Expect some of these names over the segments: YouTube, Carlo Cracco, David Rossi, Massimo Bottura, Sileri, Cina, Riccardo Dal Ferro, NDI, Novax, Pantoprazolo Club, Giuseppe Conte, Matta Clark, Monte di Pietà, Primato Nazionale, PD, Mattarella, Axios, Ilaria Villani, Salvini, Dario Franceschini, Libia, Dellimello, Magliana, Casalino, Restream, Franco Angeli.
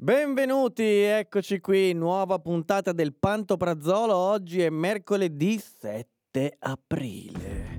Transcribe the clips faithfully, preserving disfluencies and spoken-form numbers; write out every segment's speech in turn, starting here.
Benvenuti, eccoci qui, nuova puntata del Pantoprazolo. Oggi è mercoledì sette aprile.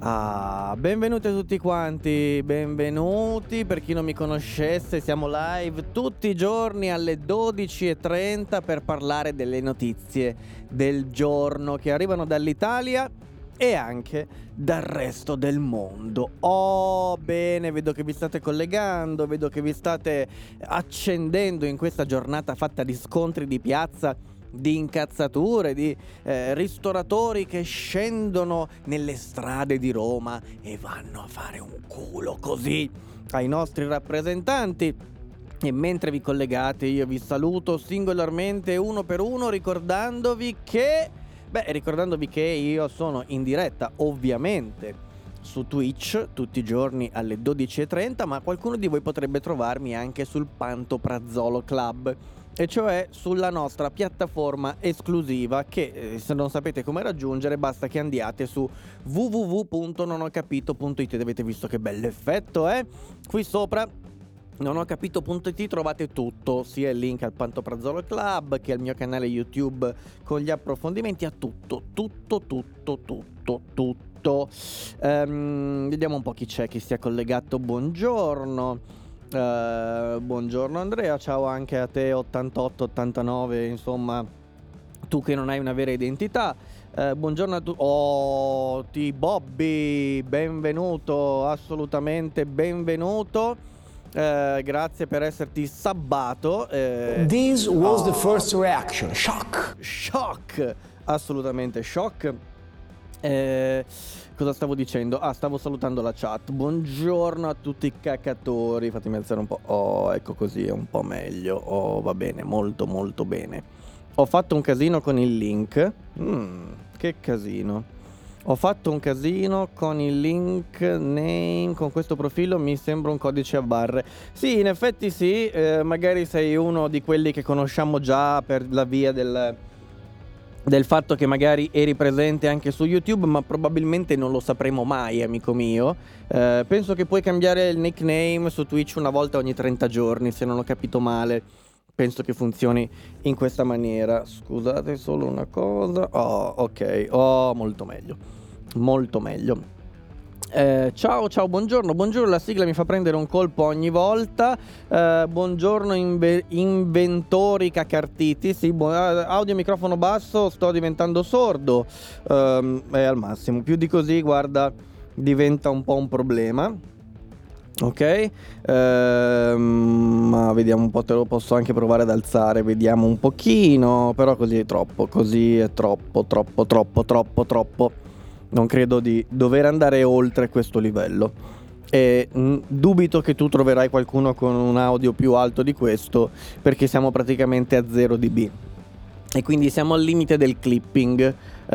Ah, benvenuti a tutti quanti, benvenuti. Per chi non mi conoscesse, siamo live tutti i giorni alle dodici e trenta per parlare delle notizie del giorno che arrivano dall'Italia e anche dal resto del mondo. Oh, bene, vedo che vi state collegando, vedo che vi state accendendo in questa giornata fatta di scontri di piazza, di incazzature, di eh, ristoratori che scendono nelle strade di Roma e vanno a fare un culo così ai nostri rappresentanti. E mentre vi collegate io vi saluto singolarmente uno per uno, ricordandovi che Beh, ricordandovi che io sono in diretta ovviamente su Twitch tutti i giorni alle dodici e trenta, ma qualcuno di voi potrebbe trovarmi anche sul Pantoprazolo Club, e cioè sulla nostra piattaforma esclusiva che, se non sapete come raggiungere, basta che andiate su w w w punto non ho capito punto i t. Avete visto che bell'effetto, eh? Qui sopra non ho capito punto i t trovate tutto, sia il link al Pantoprazolo Club che al mio canale YouTube con gli approfondimenti, a tutto, tutto, tutto, tutto, tutto. Um, vediamo un po' chi c'è, chi si è collegato. Buongiorno. Uh, buongiorno Andrea, ciao anche a te, ottantotto ottantanove, insomma, tu che non hai una vera identità. Uh, buongiorno a tutti. Oh, ti Bobby, benvenuto, assolutamente benvenuto. Uh, grazie per esserti sabbato. Uh, This was oh. the first reaction. Shock. Shock, assolutamente shock. Eh, cosa stavo dicendo? Ah, stavo salutando la chat. Buongiorno a tutti i cacatori. Fatemi alzare un po'. Oh, ecco così è un po' meglio. Oh, va bene, molto molto bene. Ho fatto un casino con il link. Mm, che casino. Ho fatto un casino con il link name. Con questo profilo mi sembra un codice a barre. Sì, in effetti sì. Eh, magari sei uno di quelli che conosciamo già per la via del... del fatto che magari eri presente anche su YouTube, ma probabilmente non lo sapremo mai, amico mio. Eh, penso che puoi cambiare il nickname su Twitch una volta ogni trenta giorni, se non ho capito male. Penso che funzioni in questa maniera. Scusate solo una cosa. Oh, ok. Oh, molto meglio. Molto meglio. Eh, ciao, ciao, buongiorno, buongiorno, la sigla mi fa prendere un colpo ogni volta. Eh, buongiorno inve- inventori cacartiti, sì, bu- audio microfono basso, sto diventando sordo, eh, è al massimo, più di così, guarda, diventa un po' un problema. Ok, eh, ma vediamo un po', te lo posso anche provare ad alzare, vediamo un pochino, però così è troppo, così è troppo, troppo, troppo, troppo, troppo. Non credo di dover andare oltre questo livello. E mh, dubito che tu troverai qualcuno con un audio più alto di questo, perché siamo praticamente a zero decibel. E quindi siamo al limite del clipping. Uh,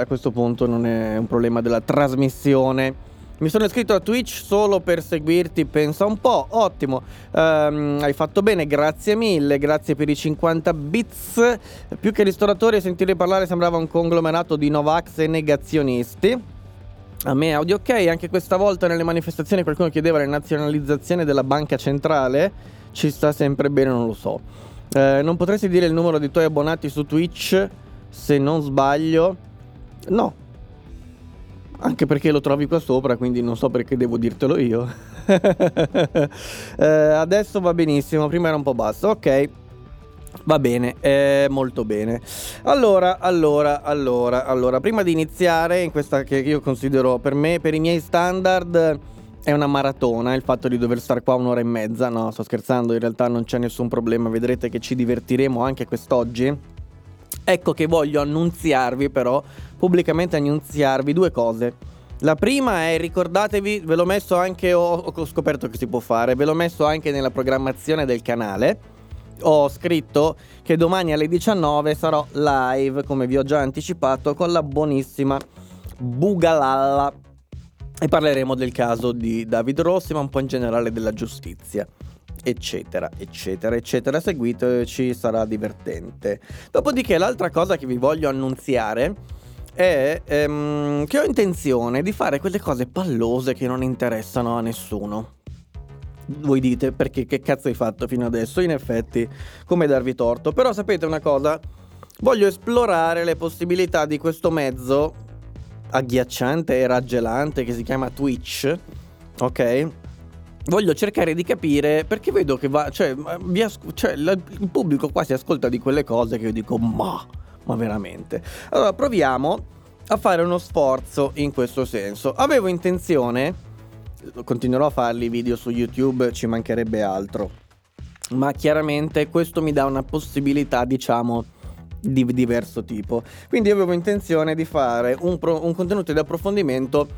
a questo punto non è un problema della trasmissione. Mi sono iscritto a Twitch solo per seguirti, pensa un po', ottimo, um, hai fatto bene, grazie mille, grazie per i cinquanta bits. Più che ristoratori, a sentire parlare sembrava un conglomerato di Novax e negazionisti. A me audio ok, anche questa volta nelle manifestazioni qualcuno chiedeva la nazionalizzazione della banca centrale, ci sta sempre bene, non lo so. uh, Non potresti dire il numero dei tuoi abbonati su Twitch, se non sbaglio? No. Anche perché lo trovi qua sopra, quindi non so perché devo dirtelo io. eh, Adesso va benissimo, prima era un po' basso. Ok, va bene, eh, molto bene. Allora, allora, allora, allora prima di iniziare in questa che io considero, per me, per i miei standard, è una maratona il fatto di dover stare qua un'ora e mezza. No, sto scherzando, in realtà non c'è nessun problema, vedrete che ci divertiremo anche quest'oggi. Ecco che voglio annunziarvi, però, pubblicamente annunziarvi due cose. La prima è, ricordatevi, ve l'ho messo anche, ho, ho scoperto che si può fare, ve l'ho messo anche nella programmazione del canale, ho scritto che domani alle diciannove sarò live, come vi ho già anticipato, con la buonissima Bugalalla, e parleremo del caso di David Rossi, ma un po' in generale della giustizia, eccetera eccetera eccetera. Seguiteci, sarà divertente. Dopodiché l'altra cosa che vi voglio annunziare è ehm, che ho intenzione di fare quelle cose pallose che non interessano a nessuno. Voi dite: perché, che cazzo hai fatto fino adesso? In effetti, come darvi torto? Però sapete una cosa? Voglio esplorare le possibilità di questo mezzo agghiacciante e raggelante che si chiama Twitch, ok? Voglio cercare di capire, perché vedo che va, cioè, vi asco- cioè la, il pubblico qua si ascolta di quelle cose che io dico ma, ma veramente. Allora proviamo a fare uno sforzo in questo senso. Avevo intenzione, continuerò a farli video su YouTube, ci mancherebbe altro, ma chiaramente questo mi dà una possibilità, diciamo, di diverso tipo. Quindi avevo intenzione di fare un, pro- un contenuto di approfondimento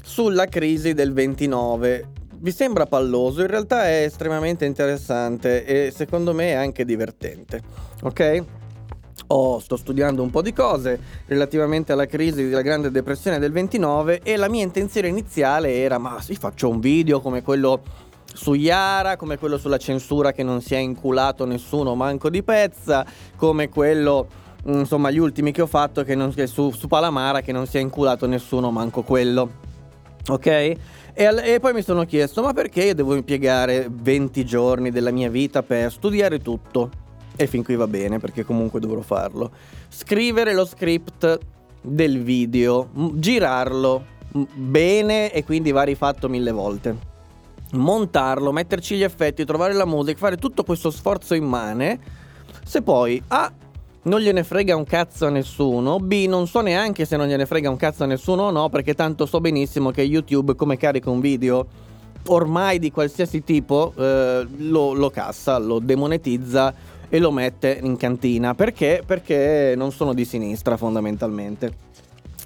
sulla crisi del ventinove. Vi sembra palloso? In realtà è estremamente interessante e secondo me è anche divertente, ok? Oh, sto studiando un po' di cose relativamente alla crisi della Grande Depressione del ventinove, e la mia intenzione iniziale era: ma sì, faccio un video come quello su Iara, come quello sulla censura che non si è inculato nessuno manco di pezza, come quello, insomma, gli ultimi che ho fatto che non, che su, su Palamara, che non si è inculato nessuno manco quello, ok? E, e poi mi sono chiesto: ma perché io devo impiegare venti giorni della mia vita per studiare tutto? E fin qui va bene, perché comunque dovrò farlo. Scrivere lo script del video, girarlo bene, e quindi va rifatto mille volte, montarlo, metterci gli effetti, trovare la musica, fare tutto questo sforzo immane. Se poi A, non gliene frega un cazzo a nessuno, B, non so neanche se non gliene frega un cazzo a nessuno o no, perché tanto so benissimo che YouTube, come carica un video ormai di qualsiasi tipo, eh, lo, lo cassa, lo demonetizza e lo mette in cantina. Perché? Perché non sono di sinistra, fondamentalmente.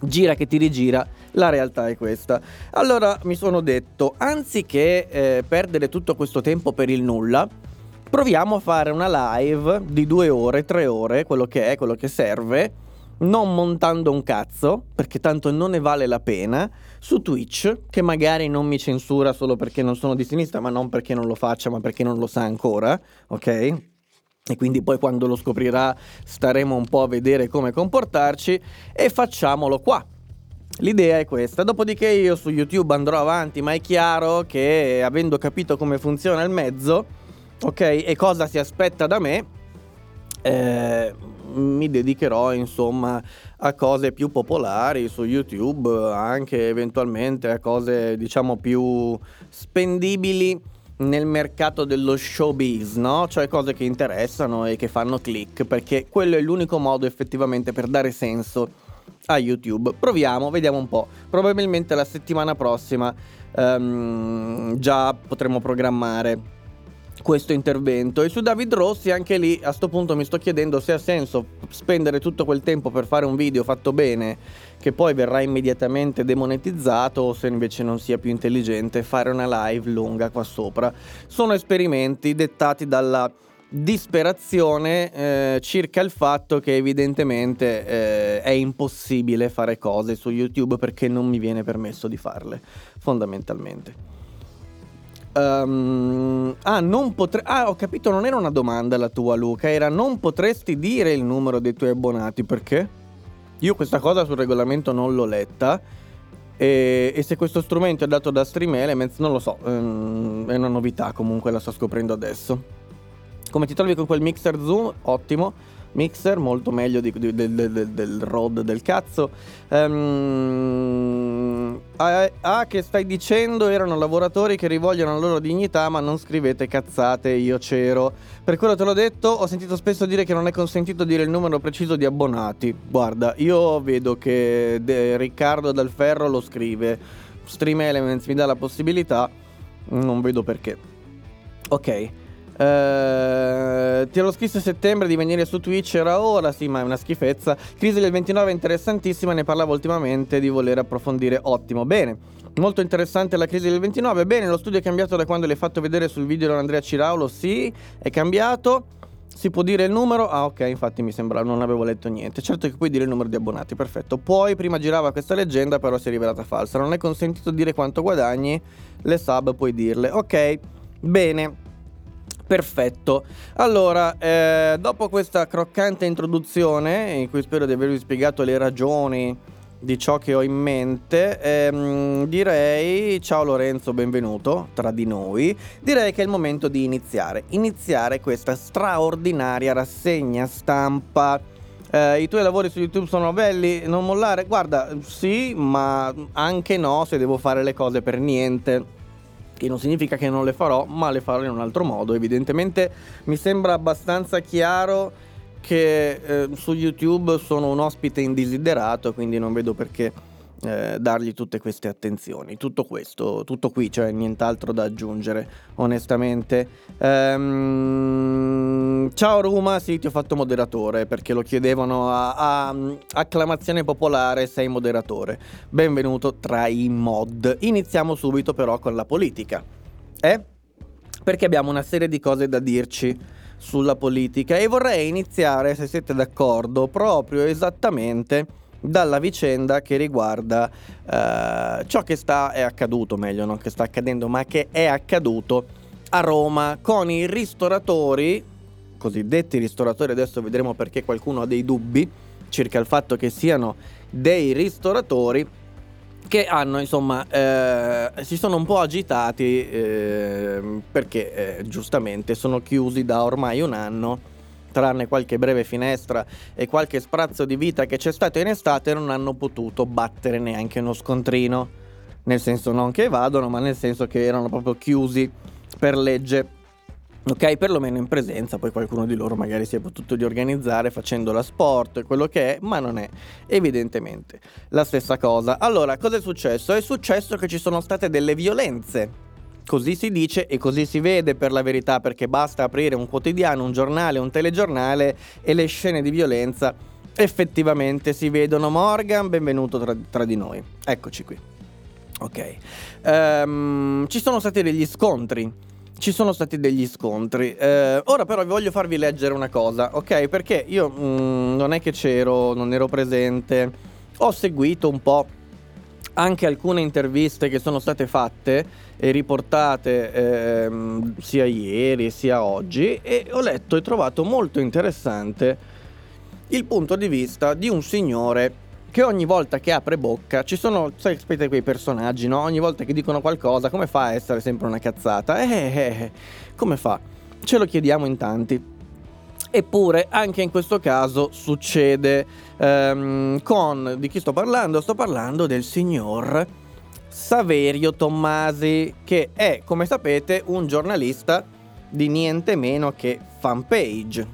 Gira che ti rigira, la realtà è questa. Allora mi sono detto: anziché eh, perdere tutto questo tempo per il nulla, proviamo a fare una live di due ore, tre ore, quello che è, quello che serve, non montando un cazzo, perché tanto non ne vale la pena, su Twitch, che magari non mi censura solo perché non sono di sinistra, ma non perché non lo faccia, ma perché non lo sa ancora, ok? E quindi poi, quando lo scoprirà, staremo un po' a vedere come comportarci, e facciamolo qua. L'idea è questa. Dopodiché io su YouTube andrò avanti, ma è chiaro che, avendo capito come funziona il mezzo, ok, e cosa si aspetta da me, eh, mi dedicherò, insomma, a cose più popolari su YouTube, anche eventualmente a cose, diciamo, più spendibili nel mercato dello showbiz, no? Cioè cose che interessano e che fanno click, perché quello è l'unico modo effettivamente per dare senso a YouTube. Proviamo, vediamo un po'. Probabilmente la settimana prossima um, già potremo programmare questo intervento. E su David Rossi, anche lì, a sto punto mi sto chiedendo se ha senso spendere tutto quel tempo per fare un video fatto bene che poi verrà immediatamente demonetizzato, o se invece non sia più intelligente fare una live lunga qua sopra. Sono esperimenti dettati dalla disperazione eh, circa il fatto che evidentemente eh, è impossibile fare cose su YouTube, perché non mi viene permesso di farle, fondamentalmente. Um, ah, non potre- ah, ho capito, non era una domanda la tua, Luca. Era: non potresti dire il numero dei tuoi abbonati? Perché? Io questa cosa sul regolamento non l'ho letta. E, e se questo strumento è dato da Stream Elements, non lo so. Um, è una novità, comunque la sto scoprendo adesso. Come ti trovi con quel mixer Zoom? Ottimo. Mixer, molto meglio di, di, del, del, del Rode del cazzo. um, ah, ah, che stai dicendo? Erano lavoratori che rivogliono la loro dignità, ma non scrivete cazzate, io c'ero. Per quello te l'ho detto, ho sentito spesso dire che non è consentito dire il numero preciso di abbonati. Guarda, io vedo che De Riccardo Dal Ferro lo scrive, Stream Elements mi dà la possibilità, non vedo perché. Ok. Uh, ti ero scritto a settembre di venire su Twitch, era ora, sì, ma è una schifezza. Crisi del ventinove è interessantissima, ne parlavo ultimamente di voler approfondire. Ottimo, bene, molto interessante la crisi del ventinove. Bene, lo studio è cambiato da quando l'hai fatto vedere sul video di Andrea Ciraulo? Sì, è cambiato. Si può dire il numero? Ah, ok, infatti mi sembra, non avevo letto niente. Certo che puoi dire il numero di abbonati, perfetto. Poi, prima girava questa leggenda, però si è rivelata falsa. Non è consentito dire quanto guadagni, le sub puoi dirle. Ok, bene. Perfetto, allora eh, dopo questa croccante introduzione in cui spero di avervi spiegato le ragioni di ciò che ho in mente, ehm, direi, ciao Lorenzo, benvenuto tra di noi, direi che è il momento di iniziare, iniziare questa straordinaria rassegna stampa. Eh, I tuoi lavori su YouTube sono belli, non mollare, guarda, sì, ma anche no se devo fare le cose per niente. Che non significa che non le farò, ma le farò in un altro modo. Evidentemente mi sembra abbastanza chiaro che eh, su YouTube sono un ospite indesiderato, quindi non vedo perché eh, dargli tutte queste attenzioni. Tutto questo, tutto qui, cioè nient'altro da aggiungere, onestamente. Ehm, ciao Ruma, sì, ti ho fatto moderatore, perché lo chiedevano a, a acclamazione popolare, sei moderatore. Benvenuto tra i mod. Iniziamo subito però con la politica, eh? Perché abbiamo una serie di cose da dirci sulla politica e vorrei iniziare, se siete d'accordo, proprio esattamente dalla vicenda che riguarda eh, ciò che sta è accaduto, meglio non che sta accadendo, ma che è accaduto a Roma con i ristoratori, cosiddetti ristoratori, adesso vedremo perché qualcuno ha dei dubbi circa il fatto che siano dei ristoratori, che hanno insomma eh, si sono un po' agitati eh, perché eh, giustamente sono chiusi da ormai un anno, tranne qualche breve finestra e qualche sprazzo di vita che c'è stato in estate, non hanno potuto battere neanche uno scontrino, nel senso non che vadano, ma nel senso che erano proprio chiusi per legge, ok, perlomeno in presenza. Poi qualcuno di loro magari si è potuto riorganizzare facendo la sport e quello che è, ma non è evidentemente la stessa cosa. Allora, cosa è successo? È successo che ci sono state delle violenze, così si dice e così si vede per la verità, perché basta aprire un quotidiano, un giornale, un telegiornale e le scene di violenza effettivamente si vedono. Morgan, benvenuto tra, tra di noi, eccoci qui, ok. Um, ci sono stati degli scontri Ci sono stati degli scontri. Eh, ora però voglio farvi leggere una cosa, ok? Perché io mh, non è che c'ero, non ero presente. Ho seguito un po' anche alcune interviste che sono state fatte e riportate eh, sia ieri sia oggi, e ho letto e trovato molto interessante il punto di vista di un signore che ogni volta che apre bocca, ci sono, sai, aspetta, quei personaggi, no? Ogni volta che dicono qualcosa, come fa a essere sempre una cazzata? Eh, eh, eh, come fa? Ce lo chiediamo in tanti. Eppure anche in questo caso succede ehm, con, di chi sto parlando? Sto parlando del signor Saverio Tommasi, che è, come sapete, un giornalista di niente meno che Fanpage.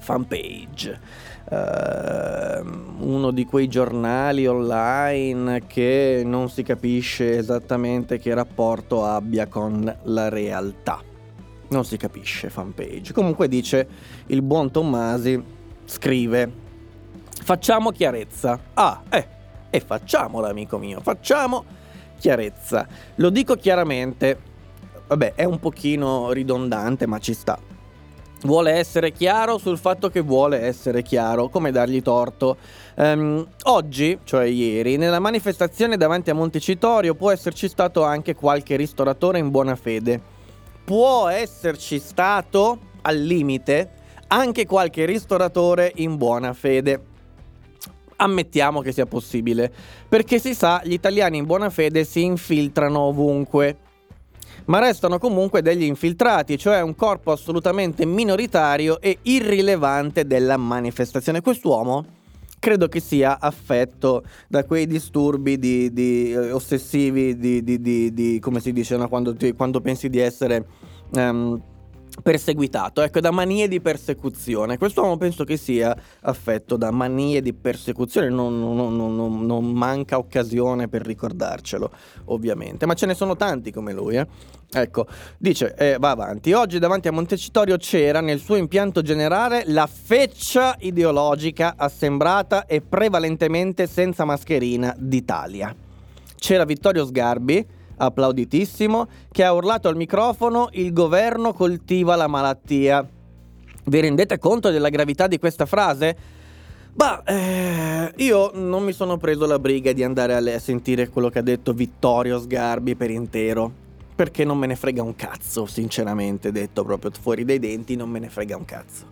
Fanpage. Uh, uno di quei giornali online che non si capisce esattamente che rapporto abbia con la realtà, non si capisce. Fanpage, comunque, dice il buon Tommasi, scrive: facciamo chiarezza. Ah, eh, e facciamola, amico mio, facciamo chiarezza. Lo dico chiaramente, vabbè, è un pochino ridondante, ma ci sta. Vuole essere chiaro sul fatto che vuole essere chiaro, come dargli torto. Um, oggi, cioè ieri, nella manifestazione davanti a Montecitorio può esserci stato anche qualche ristoratore in buona fede. Può esserci stato, al limite, anche qualche ristoratore in buona fede. Ammettiamo che sia possibile, perché si sa, gli italiani in buona fede si infiltrano ovunque. Ma restano comunque degli infiltrati, cioè un corpo assolutamente minoritario e irrilevante della manifestazione. Quest'uomo credo che sia affetto da quei disturbi di, di, eh, ossessivi, di, di, di, di, come si dice, no? quando, ti, quando pensi di essere ehm, perseguitato, ecco, da manie di persecuzione. Quest'uomo penso che sia affetto da manie di persecuzione, non, non, non, non, non manca occasione per ricordarcelo, ovviamente, ma ce ne sono tanti come lui, eh? Ecco, dice, eh, va avanti. Oggi davanti a Montecitorio c'era nel suo impianto generale la feccia ideologica assembrata e prevalentemente senza mascherina d'Italia. C'era Vittorio Sgarbi, applauditissimo, che ha urlato al microfono: il governo coltiva la malattia. Vi rendete conto della gravità di questa frase? Bah, eh, io non mi sono preso la briga di andare a, le- a sentire quello che ha detto Vittorio Sgarbi per intero, perché non me ne frega un cazzo, sinceramente, detto proprio fuori dai denti, non me ne frega un cazzo.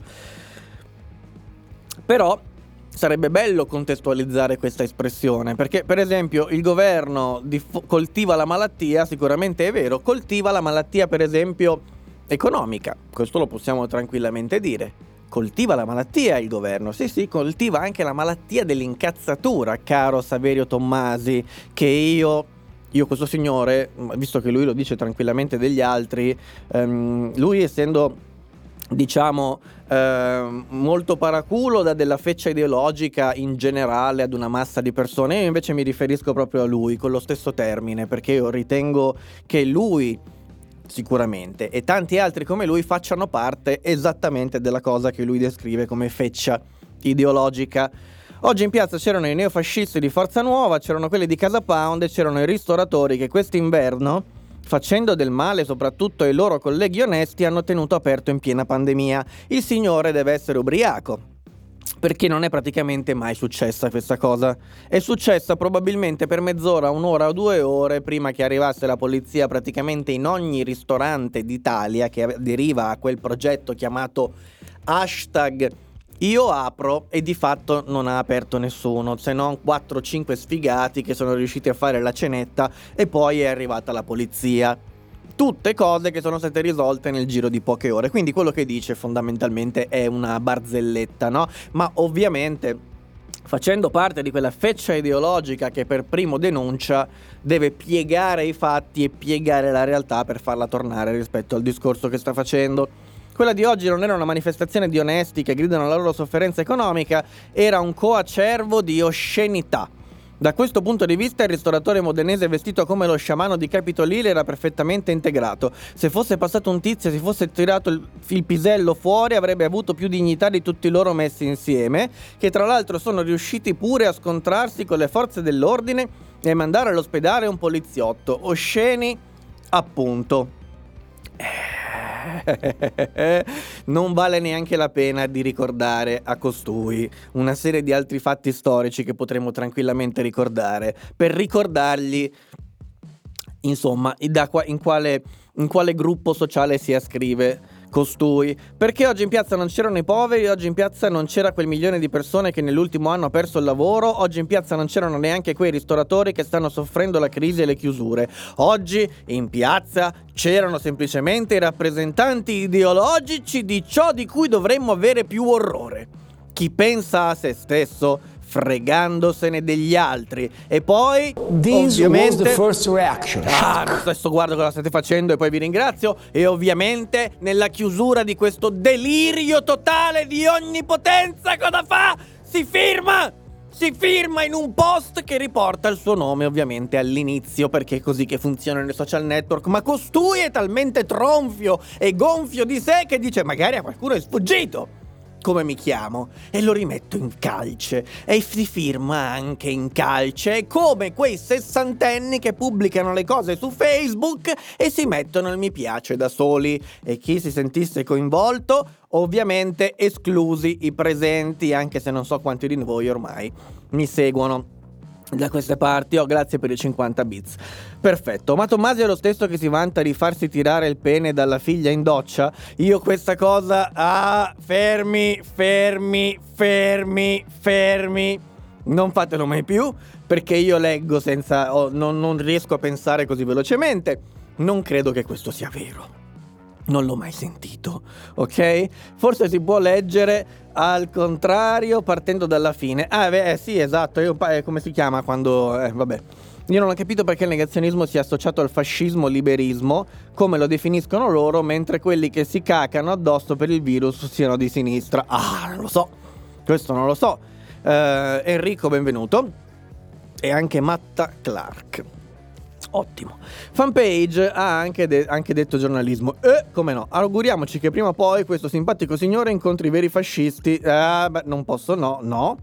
Però sarebbe bello contestualizzare questa espressione, perché per esempio il governo diff- coltiva la malattia, sicuramente è vero, coltiva la malattia per esempio economica, questo lo possiamo tranquillamente dire. Coltiva la malattia il governo, sì sì, coltiva anche la malattia dell'incazzatura, caro Saverio Tommasi, che io... Io questo signore, visto che lui lo dice tranquillamente degli altri, ehm, lui essendo, diciamo, ehm, molto paraculo, dà della feccia ideologica in generale ad una massa di persone. Io invece mi riferisco proprio a lui con lo stesso termine, perché io ritengo che lui sicuramente e tanti altri come lui facciano parte esattamente della cosa che lui descrive come feccia ideologica. Oggi in piazza c'erano i neofascisti di Forza Nuova, c'erano quelli di Casa Pound e c'erano i ristoratori che quest'inverno, facendo del male soprattutto ai loro colleghi onesti, hanno tenuto aperto in piena pandemia. Il signore deve essere ubriaco, perché non è praticamente mai successa questa cosa. È successa probabilmente per mezz'ora, un'ora o due ore prima che arrivasse la polizia praticamente in ogni ristorante d'Italia che aderiva a quel progetto chiamato hashtag Io apro, e di fatto non ha aperto nessuno, se non quattro o cinque sfigati che sono riusciti a fare la cenetta e poi è arrivata la polizia. Tutte cose che sono state risolte nel giro di poche ore, quindi quello che dice fondamentalmente è una barzelletta, no? Ma ovviamente facendo parte di quella feccia ideologica che per primo denuncia, deve piegare i fatti e piegare la realtà per farla tornare rispetto al discorso che sta facendo. Quella di oggi non era una manifestazione di onesti che gridano la loro sofferenza economica, era un coacervo di oscenità. Da questo punto di vista il ristoratore modenese vestito come lo sciamano di Capitolile era perfettamente integrato. Se fosse passato un tizio e si fosse tirato il, il pisello fuori avrebbe avuto più dignità di tutti loro messi insieme, che tra l'altro sono riusciti pure a scontrarsi con le forze dell'ordine e mandare all'ospedale un poliziotto. Osceni, appunto. Eh... Non vale neanche la pena di ricordare a costui una serie di altri fatti storici che potremmo tranquillamente ricordare, per ricordargli insomma da qua, in, quale, in quale gruppo sociale si ascrive costui, perché oggi in piazza non c'erano i poveri, oggi in piazza non c'era quel milione di persone che nell'ultimo anno ha perso il lavoro, oggi in piazza non c'erano neanche quei ristoratori che stanno soffrendo la crisi e le chiusure. Oggi in piazza c'erano semplicemente i rappresentanti ideologici di ciò di cui dovremmo avere più orrore. Chi pensa a se stesso fregandosene degli altri. E poi This ovviamente was the first reaction. Ah, adesso guardo cosa state facendo e poi vi ringrazio. E ovviamente nella chiusura di questo delirio totale di onnipotenza cosa fa? Si firma! Si firma in un post che riporta il suo nome ovviamente all'inizio, perché è così che funzionano i social network. Ma costui è talmente tronfio e gonfio di sé che dice: magari a qualcuno è sfuggito come mi chiamo, e lo rimetto in calce, e si firma anche in calce. È come quei sessantenni che pubblicano le cose su Facebook e si mettono il mi piace da soli, e chi si sentisse coinvolto, ovviamente esclusi i presenti, anche se non so quanti di voi ormai mi seguono da queste parti. Oh, grazie per i cinquanta bits. Perfetto. Ma Tommasi è lo stesso che si vanta di farsi tirare il pene dalla figlia in doccia? Io questa cosa... Ah, fermi, fermi, fermi, fermi. Non fatelo mai più, perché io leggo senza... Oh, non, non riesco a pensare così velocemente. Non credo che questo sia vero. Non l'ho mai sentito, ok? Forse si può leggere al contrario partendo dalla fine. Ah, beh, eh, sì, esatto. Io, eh, come si chiama quando... Eh, vabbè. Io non ho capito perché il negazionismo sia associato al fascismo-liberismo, come lo definiscono loro, mentre quelli che si cacano addosso per il virus siano di sinistra. Ah, non lo so. Questo non lo so. Uh, Enrico, benvenuto. E anche Matta Clark. Ottimo. Fanpage ha anche, de- anche detto giornalismo. E come no, auguriamoci che prima o poi questo simpatico signore incontri i veri fascisti. Eh, beh, non posso, no, no.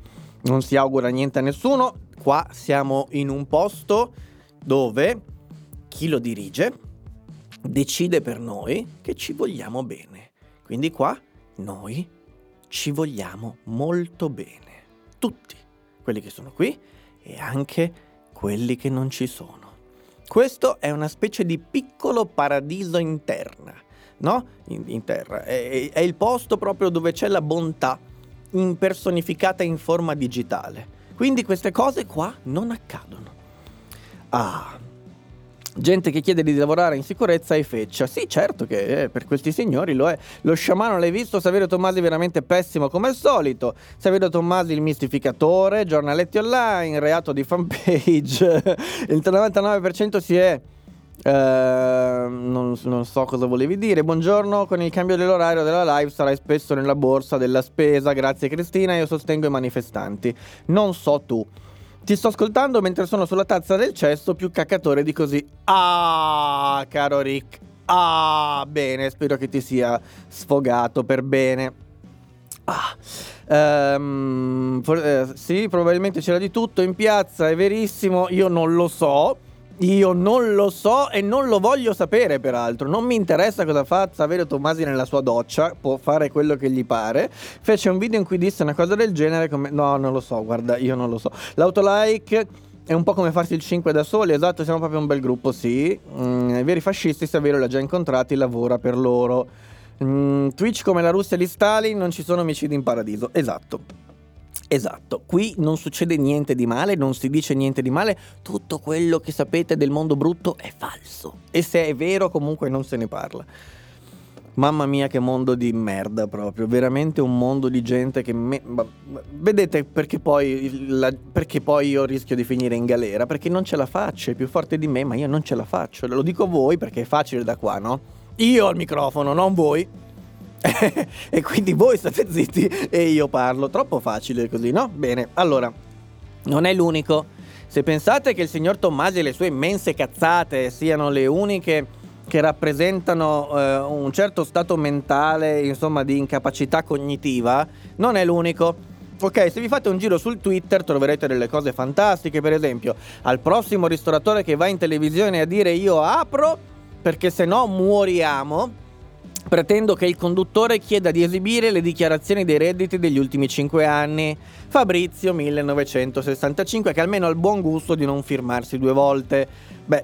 Non si augura niente a nessuno. Qua siamo in un posto dove chi lo dirige decide per noi che ci vogliamo bene. Quindi qua noi ci vogliamo molto bene, tutti, quelli che sono qui e anche quelli che non ci sono. Questo è una specie di piccolo paradiso interna, no? In, in terra, è, è il posto proprio dove c'è la bontà impersonificata in forma digitale. Quindi queste cose qua non accadono. Ah, gente che chiede di lavorare in sicurezza e feccia. Sì, certo che eh, per questi signori lo è. Lo sciamano l'hai visto, Saverio Tommasi veramente pessimo come al solito. Saverio Tommasi il mistificatore, giornaletti online, reato di Fanpage. Il novantanove per cento si è... Uh, non, non so cosa volevi dire. Buongiorno, con il cambio dell'orario della live sarai spesso nella borsa della spesa. Grazie Cristina, io sostengo i manifestanti. Non so tu. Ti sto ascoltando mentre sono sulla tazza del cesso, più caccatore di così. Ah, caro Rick. Ah, bene, spero che ti sia sfogato per bene. Ah. Um, for- eh, sì, probabilmente c'era di tutto in piazza, è verissimo, io non lo so. Io non lo so e non lo voglio sapere, peraltro. Non mi interessa cosa fa Saverio Tommasi nella sua doccia. Può fare quello che gli pare. Fece un video in cui disse una cosa del genere come... No, non lo so, guarda, io non lo so. L'autolike è un po' come farsi il cinque da soli. Esatto, siamo proprio un bel gruppo, sì. mm, I veri fascisti, Saverio li ha già incontrati, lavora per loro. mm, Twitch come la Russia di Stalin, non ci sono omicidi in paradiso. Esatto. Esatto, qui non succede niente di male, non si dice niente di male, tutto quello che sapete del mondo brutto è falso. E se è vero comunque non se ne parla. Mamma mia che mondo di merda proprio, veramente un mondo di gente che... Me... Vedete perché poi, la... perché poi io rischio di finire in galera? Perché non ce la faccio, è più forte di me ma io non ce la faccio. Lo dico a voi perché è facile da qua, no? Io ho il microfono, non voi. E quindi voi state zitti e io parlo. Troppo facile così, no? Bene, allora, non è l'unico. Se pensate che il signor Tommasi e le sue immense cazzate siano le uniche che rappresentano eh, un certo stato mentale, insomma, di incapacità cognitiva, non è l'unico. Ok, se vi fate un giro sul Twitter troverete delle cose fantastiche. Per esempio, al prossimo ristoratore che va in televisione a dire "io apro perché se no muoriamo", pretendo che il conduttore chieda di esibire le dichiarazioni dei redditi degli ultimi cinque anni. Fabrizio millenovecentosessantacinque, che almeno ha il buon gusto di non firmarsi due volte. Beh,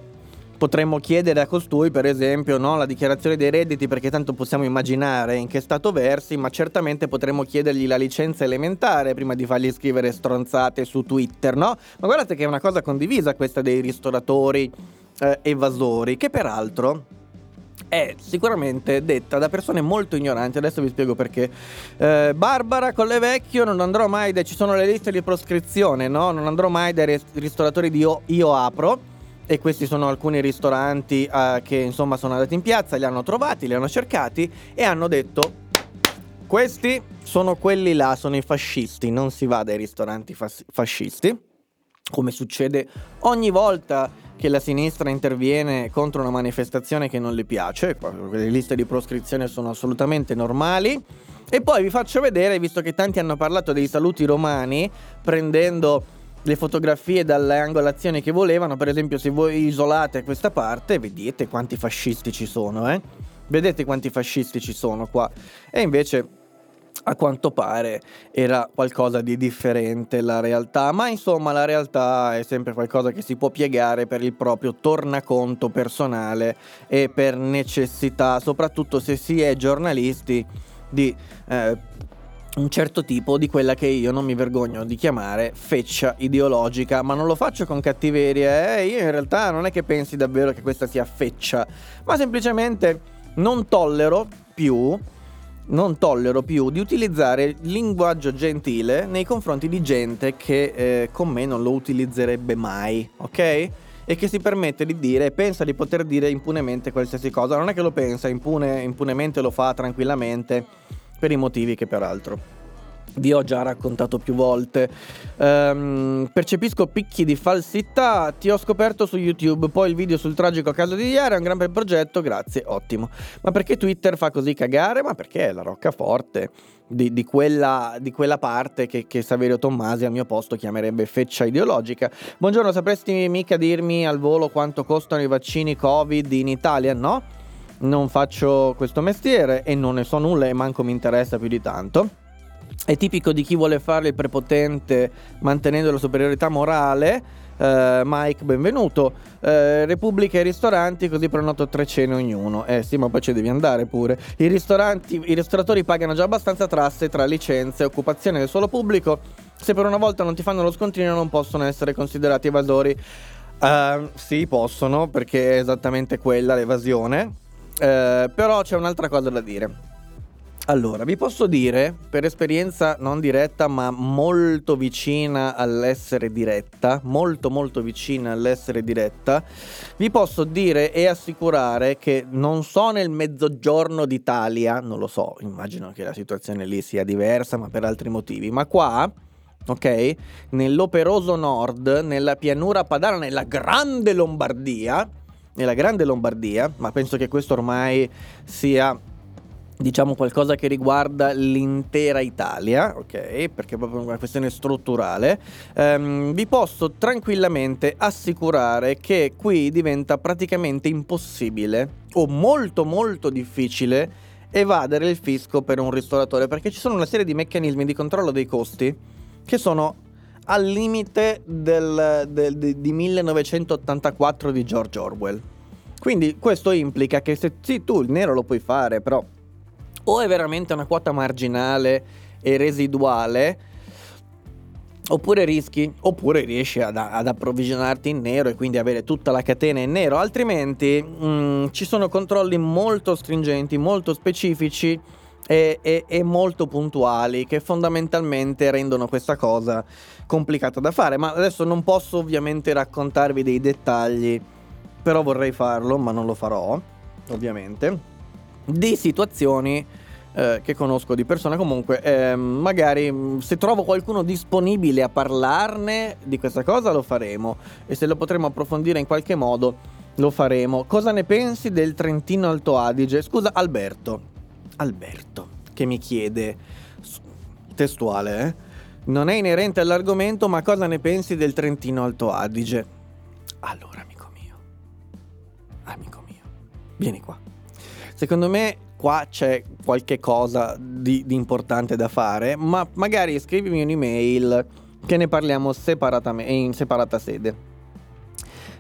potremmo chiedere a costui, per esempio, no, la dichiarazione dei redditi, perché tanto possiamo immaginare in che stato versi, ma certamente potremmo chiedergli la licenza elementare prima di fargli scrivere stronzate su Twitter, no? Ma guardate che è una cosa condivisa questa dei ristoratori eh, evasori, che peraltro... è sicuramente detta da persone molto ignoranti. Adesso vi spiego perché. eh, Barbara Collevecchio, non andrò mai dai... Ci sono le liste di proscrizione, no? Non andrò mai dai res- ristoratori di io, io apro. E questi sono alcuni ristoranti eh, che insomma sono andati in piazza, li hanno trovati, li hanno cercati e hanno detto questi sono quelli là, sono i fascisti. Non si va dai ristoranti fas- fascisti, come succede ogni volta che la sinistra interviene contro una manifestazione che non le piace. Le liste di proscrizione sono assolutamente normali. E poi vi faccio vedere, visto che tanti hanno parlato dei saluti romani, prendendo le fotografie dalle angolazioni che volevano. Per esempio, se voi isolate questa parte, vedete quanti fascisti ci sono, eh? Vedete quanti fascisti ci sono qua. E invece, a quanto pare, era qualcosa di differente la realtà. Ma insomma, la realtà è sempre qualcosa che si può piegare per il proprio tornaconto personale e per necessità, soprattutto se si è giornalisti di eh, un certo tipo, di quella che io non mi vergogno di chiamare feccia ideologica. Ma non lo faccio con cattiveria, eh? Io in realtà non è che pensi davvero che questa sia feccia, ma semplicemente non tollero più Non tollero più di utilizzare linguaggio gentile nei confronti di gente che eh, con me non lo utilizzerebbe mai, ok? E che si permette di dire, pensa di poter dire impunemente qualsiasi cosa. Non è che lo pensa, impune, impunemente lo fa tranquillamente, per i motivi che peraltro vi ho già raccontato più volte. Um, percepisco picchi di falsità. Ti ho scoperto su YouTube, poi il video sul tragico caso di ieri è un gran bel progetto, grazie, ottimo. Ma perché Twitter fa così cagare? Ma perché è la roccaforte di, di, quella, di quella parte che, che Saverio Tommasi al mio posto chiamerebbe feccia ideologica. Buongiorno, sapresti mica dirmi al volo quanto costano i vaccini Covid in Italia? No? non faccio questo mestiere e non ne so nulla e manco mi interessa più di tanto. È tipico di chi vuole fare il prepotente mantenendo la superiorità morale. uh, Mike, benvenuto. uh, Repubblica e ristoranti, così prenoto tre cene ognuno. Eh sì, ma poi ci devi andare pure. I ristoranti, i ristoratori pagano già abbastanza trasse tra licenze e occupazione del suolo pubblico. Se per una volta non ti fanno lo scontrino non possono essere considerati evasori. Uh, sì, possono, perché è esattamente quella l'evasione. uh, Però c'è un'altra cosa da dire. Allora, vi posso dire, per esperienza non diretta ma molto vicina all'essere diretta, molto molto vicina all'essere diretta, vi posso dire e assicurare che non so nel mezzogiorno d'Italia, non lo so, immagino che la situazione lì sia diversa ma per altri motivi, ma qua, ok, nell'operoso nord, nella pianura padana, nella grande Lombardia, nella grande Lombardia, ma penso che questo ormai sia... diciamo qualcosa che riguarda l'intera Italia, ok? Perché è proprio una questione strutturale. ehm, Vi posso tranquillamente assicurare che qui diventa praticamente impossibile o molto molto difficile evadere il fisco per un ristoratore, perché ci sono una serie di meccanismi di controllo dei costi che sono al limite del, del, di millenovecentottantaquattro di George Orwell. Quindi questo implica che se sì, tu il nero lo puoi fare, però o è veramente una quota marginale e residuale, oppure rischi, oppure riesci ad, ad approvvigionarti in nero e quindi avere tutta la catena in nero. Altrimenti mh, ci sono controlli molto stringenti, molto specifici e, e, e molto puntuali, che fondamentalmente rendono questa cosa complicata da fare. Ma adesso non posso ovviamente raccontarvi dei dettagli, però vorrei farlo, ma non lo farò ovviamente, di situazioni eh, che conosco di persona. Comunque eh, magari se trovo qualcuno disponibile a parlarne di questa cosa lo faremo, e se lo potremo approfondire in qualche modo lo faremo. Cosa ne pensi del Trentino Alto Adige? Scusa, Alberto Alberto che mi chiede testuale, eh? Non è inerente all'argomento, ma cosa ne pensi del Trentino Alto Adige? Allora, amico mio, amico mio, vieni qua. Secondo me qua c'è qualche cosa di, di importante da fare, ma magari scrivimi un'email che ne parliamo separatamente, in separata sede.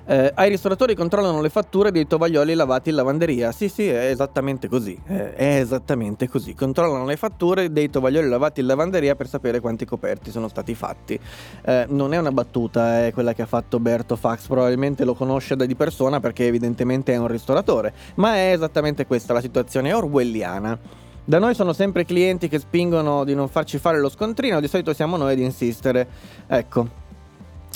Eh, ai ristoratori controllano le fatture dei tovaglioli lavati in lavanderia. Sì, sì, è esattamente così. Eh, è esattamente così. Controllano le fatture dei tovaglioli lavati in lavanderia per sapere quanti coperti sono stati fatti. Eh, non è una battuta, è eh, quella che ha fatto Berto Fax. Probabilmente lo conosce da di persona perché evidentemente è un ristoratore. Ma è esattamente questa la situazione orwelliana. Da noi sono sempre clienti che spingono di non farci fare lo scontrino. Di solito siamo noi ad insistere. Ecco.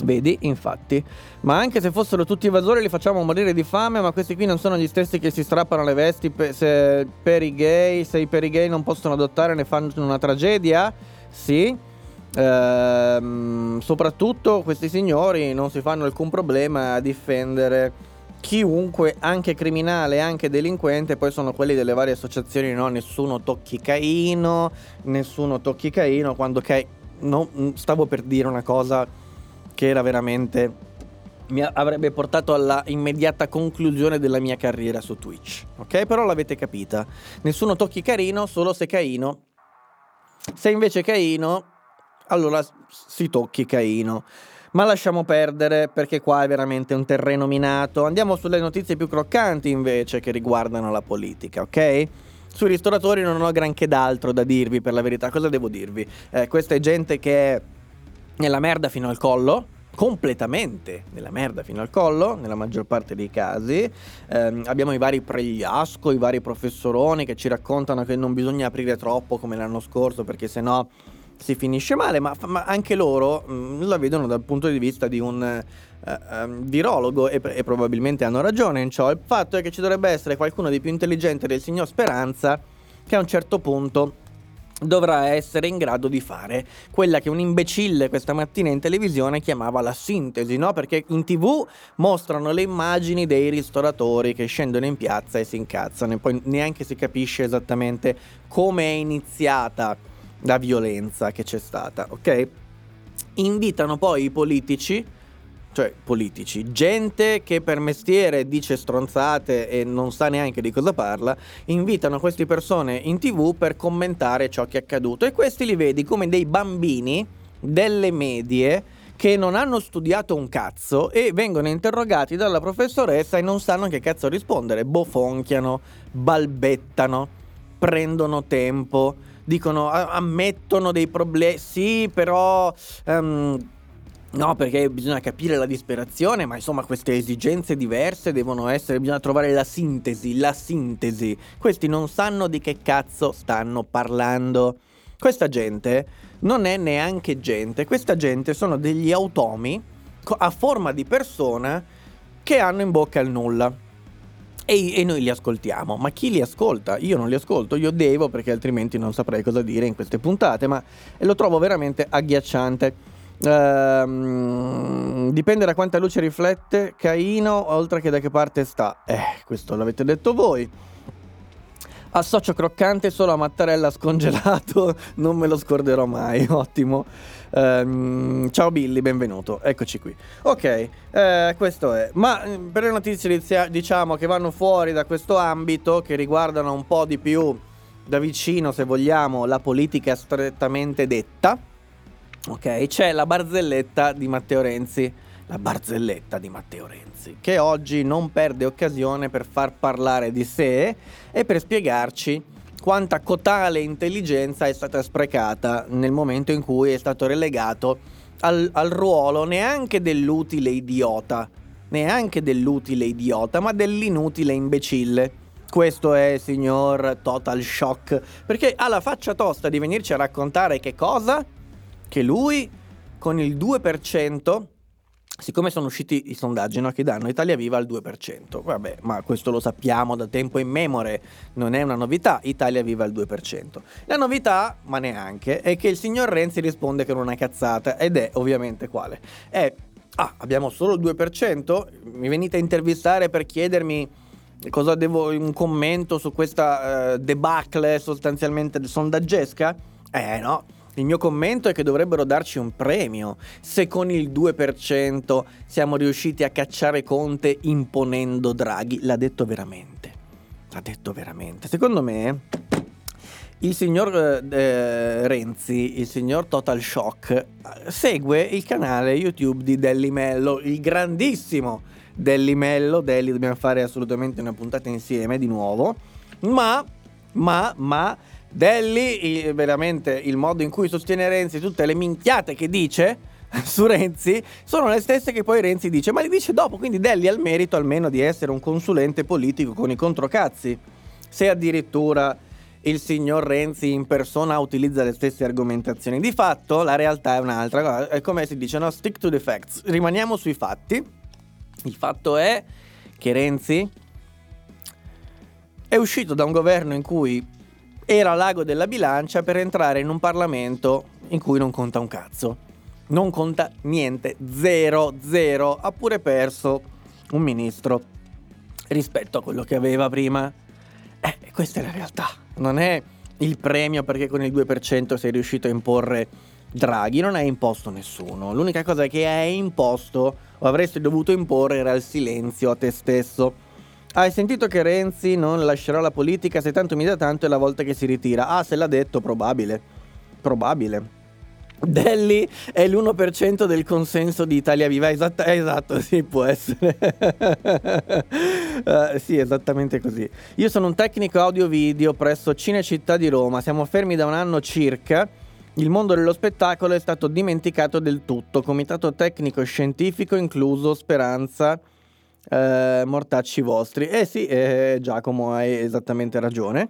Vedi, infatti. Ma anche se fossero tutti evasori li facciamo morire di fame. Ma questi qui non sono gli stessi che si strappano le vesti pe- se, per i gay. Se i per i gay non possono adottare ne fanno una tragedia. Sì, ehm, soprattutto questi signori non si fanno alcun problema a difendere chiunque, anche criminale, anche delinquente. Poi sono quelli delle varie associazioni, no? Nessuno tocchi Caino, nessuno tocchi Caino. Quando Caino, no, stavo per dire una cosa che era veramente, mi avrebbe portato alla immediata conclusione della mia carriera su Twitch, ok? Però l'avete capita. Nessuno tocchi Carino, solo se Caino. Se invece Caino, allora si tocchi Caino. Ma lasciamo perdere, perché qua è veramente un terreno minato. Andiamo sulle notizie più croccanti invece, che riguardano la politica, ok? Sui ristoratori non ho granché d'altro da dirvi, per la verità. Cosa devo dirvi? Eh, questa è gente che è nella merda fino al collo, completamente nella merda fino al collo, nella maggior parte dei casi. Eh, abbiamo i vari Pregliasco, i vari professoroni che ci raccontano che non bisogna aprire troppo come l'anno scorso perché sennò si finisce male, ma, ma anche loro mh, la vedono dal punto di vista di un uh, um, virologo e, e probabilmente hanno ragione in ciò. Il fatto è che ci dovrebbe essere qualcuno di più intelligente del signor Speranza che a un certo punto dovrà essere in grado di fare quella che un imbecille questa mattina in televisione chiamava la sintesi, no? Perché in tv mostrano le immagini dei ristoratori che scendono in piazza e si incazzano, e poi neanche si capisce esattamente come è iniziata la violenza che c'è stata, ok? Invitano poi i politici cioè politici, gente che per mestiere dice stronzate e non sa neanche di cosa parla, invitano queste persone in TV per commentare ciò che è accaduto, e questi li vedi come dei bambini delle medie che non hanno studiato un cazzo e vengono interrogati dalla professoressa e non sanno che cazzo rispondere, bofonchiano, balbettano, prendono tempo, dicono, ammettono dei problemi, sì però... Um, no, perché bisogna capire la disperazione, ma insomma queste esigenze diverse devono essere, bisogna trovare la sintesi, la sintesi. Questi non sanno di che cazzo stanno parlando. Questa gente non è neanche gente, questa gente sono degli automi a forma di persona che hanno in bocca il nulla. E, e noi li ascoltiamo, ma chi li ascolta? Io non li ascolto, io devo, perché altrimenti non saprei cosa dire in queste puntate, ma lo trovo veramente agghiacciante. Uh, dipende da quanta luce riflette Caino, oltre che da che parte sta. Eh, questo l'avete detto voi. Associo croccante solo a Mattarella scongelato, non me lo scorderò mai. Ottimo. Uh, ciao Billy, benvenuto. Eccoci qui. Ok, uh, questo è. Ma per le notizie, diciamo, che vanno fuori da questo ambito, che riguardano un po' di più da vicino, se vogliamo, la politica strettamente detta. Ok, c'è la barzelletta di Matteo Renzi, la barzelletta di Matteo Renzi, che oggi non perde occasione per far parlare di sé e per spiegarci quanta cotale intelligenza è stata sprecata nel momento in cui è stato relegato al, al ruolo neanche dell'utile idiota, neanche dell'utile idiota, ma dell'inutile imbecille. Questo è, signor Total Shock, perché ha la faccia tosta di venirci a raccontare che cosa? Che lui con il due per cento, siccome sono usciti i sondaggi, no, che danno Italia Viva al due per cento, vabbè, ma questo lo sappiamo da tempo immemore, non è una novità, Italia Viva al due per cento. La novità, ma neanche, è che il signor Renzi risponde con una cazzata, ed è ovviamente quale? È, ah, abbiamo solo il due per cento? Mi venite a intervistare per chiedermi cosa devo, un commento su questa uh, debacle sostanzialmente sondaggesca? Eh no. Il mio commento è che dovrebbero darci un premio se con il due per cento siamo riusciti a cacciare Conte imponendo Draghi. L'ha detto veramente, l'ha detto veramente. Secondo me il signor eh, Renzi, il signor Total Shock, segue il canale YouTube di Dellimello, il grandissimo Dellimello. Delli, dobbiamo fare assolutamente una puntata insieme di nuovo, ma, ma, ma... Delli, veramente il modo in cui sostiene Renzi, tutte le minchiate che dice su Renzi sono le stesse che poi Renzi dice, ma le dice dopo, quindi Delli ha il merito almeno di essere un consulente politico con i controcazzi. Se addirittura il signor Renzi in persona utilizza le stesse argomentazioni, di fatto la realtà è un'altra, è come si dice, no, stick to the facts, rimaniamo sui fatti. Il fatto è che Renzi è uscito da un governo in cui era l'ago della bilancia per entrare in un Parlamento in cui non conta un cazzo. Non conta niente, zero, zero. Ha pure perso un ministro rispetto a quello che aveva prima. Eh, questa è la realtà. Non è il premio perché con il due per cento sei riuscito a imporre Draghi. Non hai imposto nessuno. L'unica cosa che hai imposto o avresti dovuto imporre era il silenzio a te stesso. Hai sentito che Renzi non lascerà la politica, se tanto mi dà tanto è la volta che si ritira. Ah, se l'ha detto, probabile. Probabile. Delli è l'uno per cento del consenso di Italia Viva. Esatto, esatto, sì, può essere. uh, sì, esattamente così. Io sono un tecnico audio-video presso Cinecittà di Roma. Siamo fermi da un anno circa. Il mondo dello spettacolo è stato dimenticato del tutto. Comitato tecnico scientifico incluso, Speranza... Eh, mortacci vostri. Eh sì, eh, Giacomo, hai esattamente ragione.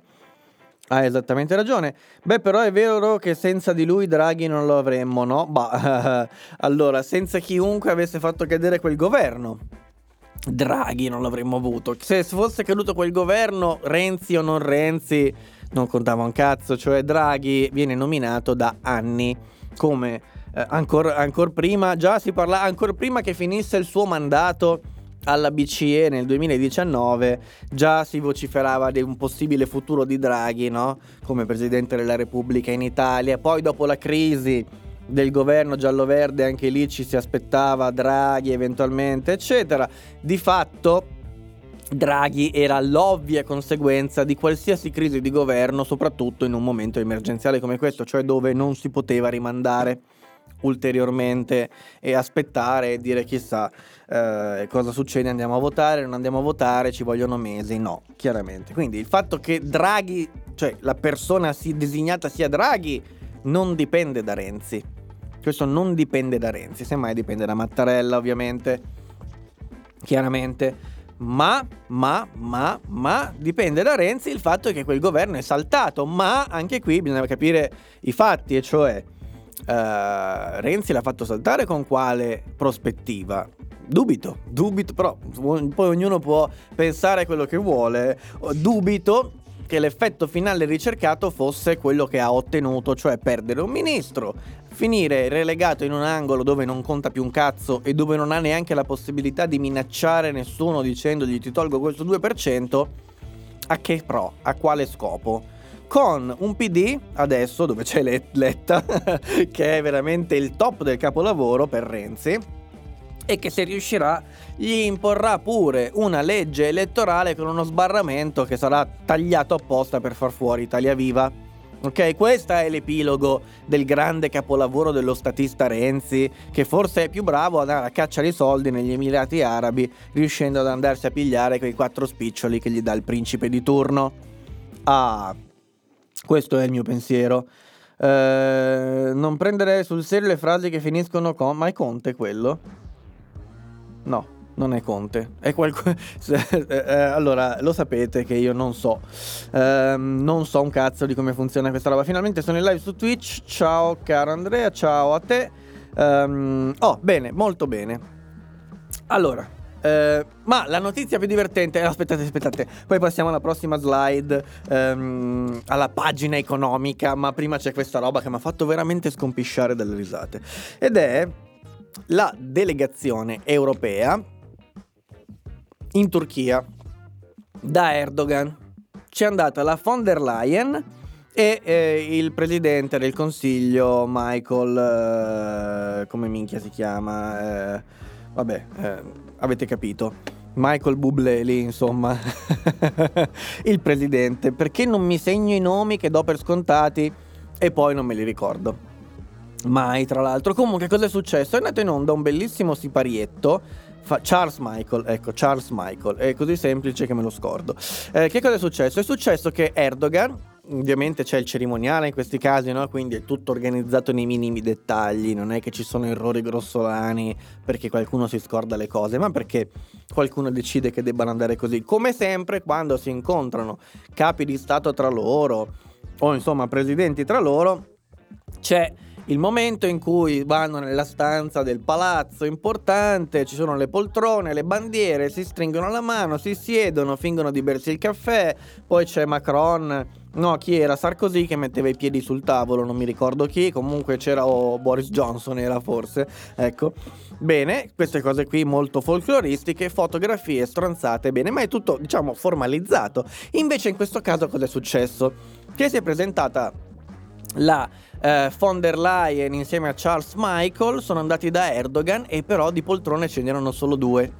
Hai esattamente ragione. Beh, però è vero che senza di lui Draghi non lo avremmo, no? Bah. Allora, senza chiunque avesse fatto cadere quel governo, Draghi non l'avremmo avuto. Se fosse caduto quel governo, Renzi o non Renzi non contava un cazzo. Cioè Draghi viene nominato da anni come eh, ancora ancor prima, già si parla, ancora prima che finisse il suo mandato alla B C E nel duemiladiciannove già si vociferava di un possibile futuro di Draghi, no? Come presidente della Repubblica in Italia. Poi dopo la crisi del governo giallo-verde, anche lì ci si aspettava Draghi eventualmente, eccetera. Di fatto Draghi era l'ovvia conseguenza di qualsiasi crisi di governo, soprattutto in un momento emergenziale come questo, cioè dove non si poteva rimandare ulteriormente e aspettare e dire chissà eh, cosa succede, andiamo a votare, non andiamo a votare, ci vogliono mesi, no, chiaramente. Quindi il fatto che Draghi, cioè la persona si designata sia Draghi, non dipende da Renzi, questo non dipende da Renzi, semmai dipende da Mattarella ovviamente, chiaramente. Ma, ma, ma, ma dipende da Renzi il fatto che quel governo è saltato. Ma anche qui bisogna capire i fatti, e cioè uh, Renzi l'ha fatto saltare con quale prospettiva? Dubito, dubito, però poi ognuno può pensare quello che vuole. Dubito che l'effetto finale ricercato fosse quello che ha ottenuto, cioè perdere un ministro, finire relegato in un angolo dove non conta più un cazzo e dove non ha neanche la possibilità di minacciare nessuno dicendogli ti tolgo questo due per cento, a che pro? A quale scopo? Con un P D adesso dove c'è Letta che è veramente il top del capolavoro per Renzi, e che se riuscirà gli imporrà pure una legge elettorale con uno sbarramento che sarà tagliato apposta per far fuori Italia Viva. Ok, questo è l'epilogo del grande capolavoro dello statista Renzi, che forse è più bravo ad andare a caccia di soldi negli Emirati Arabi, riuscendo ad andarsi a pigliare quei quattro spiccioli che gli dà il principe di turno. Ah, questo è il mio pensiero. Eh, non prendere sul serio le frasi che finiscono con... Ma è Conte quello? No, non è Conte, è qualcosa. Allora, lo sapete che io non so ehm, non so un cazzo di come funziona questa roba. Finalmente sono in live su Twitch. Ciao caro Andrea, ciao a te. ehm, Oh, bene, molto bene. Allora, eh, ma la notizia più divertente... Aspettate, aspettate, poi passiamo alla prossima slide, ehm, alla pagina economica. Ma prima c'è questa roba che mi ha fatto veramente scompisciare dalle risate, ed è la delegazione europea in Turchia da Erdogan. C'è andata la von der Leyen e eh, il presidente del consiglio Michael eh, come minchia si chiama, eh, vabbè, eh, avete capito, Michael Bublé lì, insomma. Il presidente, perché non mi segno i nomi che do per scontati e poi non me li ricordo mai, tra l'altro. Comunque, cosa è successo? È andato in onda un bellissimo siparietto, fa- Charles Michel, ecco, Charles Michel, è così semplice che me lo scordo. Eh, che cosa è successo? È successo che Erdogan, ovviamente c'è il cerimoniale in questi casi, no? Quindi è tutto organizzato nei minimi dettagli, non è che ci sono errori grossolani perché qualcuno si scorda le cose, ma perché qualcuno decide che debbano andare così. Come sempre, quando si incontrano capi di Stato tra loro, o insomma presidenti tra loro, c'è il momento in cui vanno nella stanza del palazzo importante, ci sono le poltrone, le bandiere, si stringono la mano, si siedono, fingono di bersi il caffè. Poi c'è Macron, no, chi era? Sarkozy che metteva i piedi sul tavolo, non mi ricordo chi, comunque c'era oh, Boris Johnson era forse, ecco. Bene, queste cose qui molto folcloristiche, fotografie stronzate, bene, ma è tutto, diciamo, formalizzato. Invece in questo caso cosa è successo? Che si è presentata la eh, von der Leyen insieme a Charles Michel, sono andati da Erdogan, e però di poltrone ce n'erano solo due.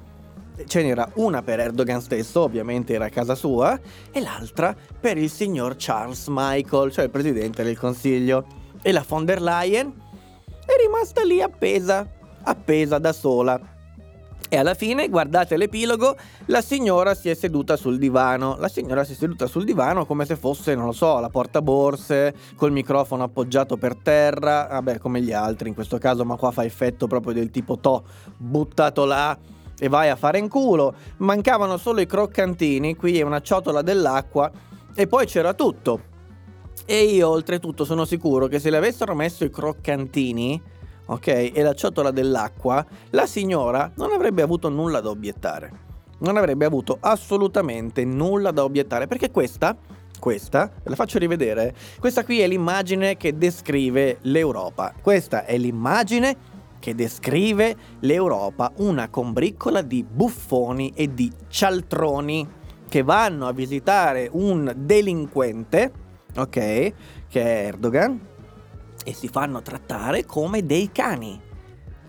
Ce n'era una per Erdogan stesso, ovviamente era a casa sua, e l'altra per il signor Charles Michel, cioè il presidente del consiglio. E la von der Leyen è rimasta lì appesa, appesa da sola. E alla fine, guardate l'epilogo, la signora si è seduta sul divano. La signora si è seduta sul divano come se fosse, non lo so, la portaborse, col microfono appoggiato per terra. Vabbè, come gli altri in questo caso, ma qua fa effetto proprio del tipo t'ho buttato là e vai a fare in culo. Mancavano solo i croccantini, qui è una ciotola dell'acqua e poi c'era tutto. E io oltretutto sono sicuro che se le avessero messo i croccantini, ok, e la ciotola dell'acqua, la signora non avrebbe avuto nulla da obiettare. Non avrebbe avuto assolutamente nulla da obiettare, perché questa, questa, ve la faccio rivedere, questa qui è l'immagine che descrive l'Europa. Questa è l'immagine che descrive l'Europa, una combriccola di buffoni e di cialtroni che vanno a visitare un delinquente, ok, che è Erdogan, e si fanno trattare come dei cani.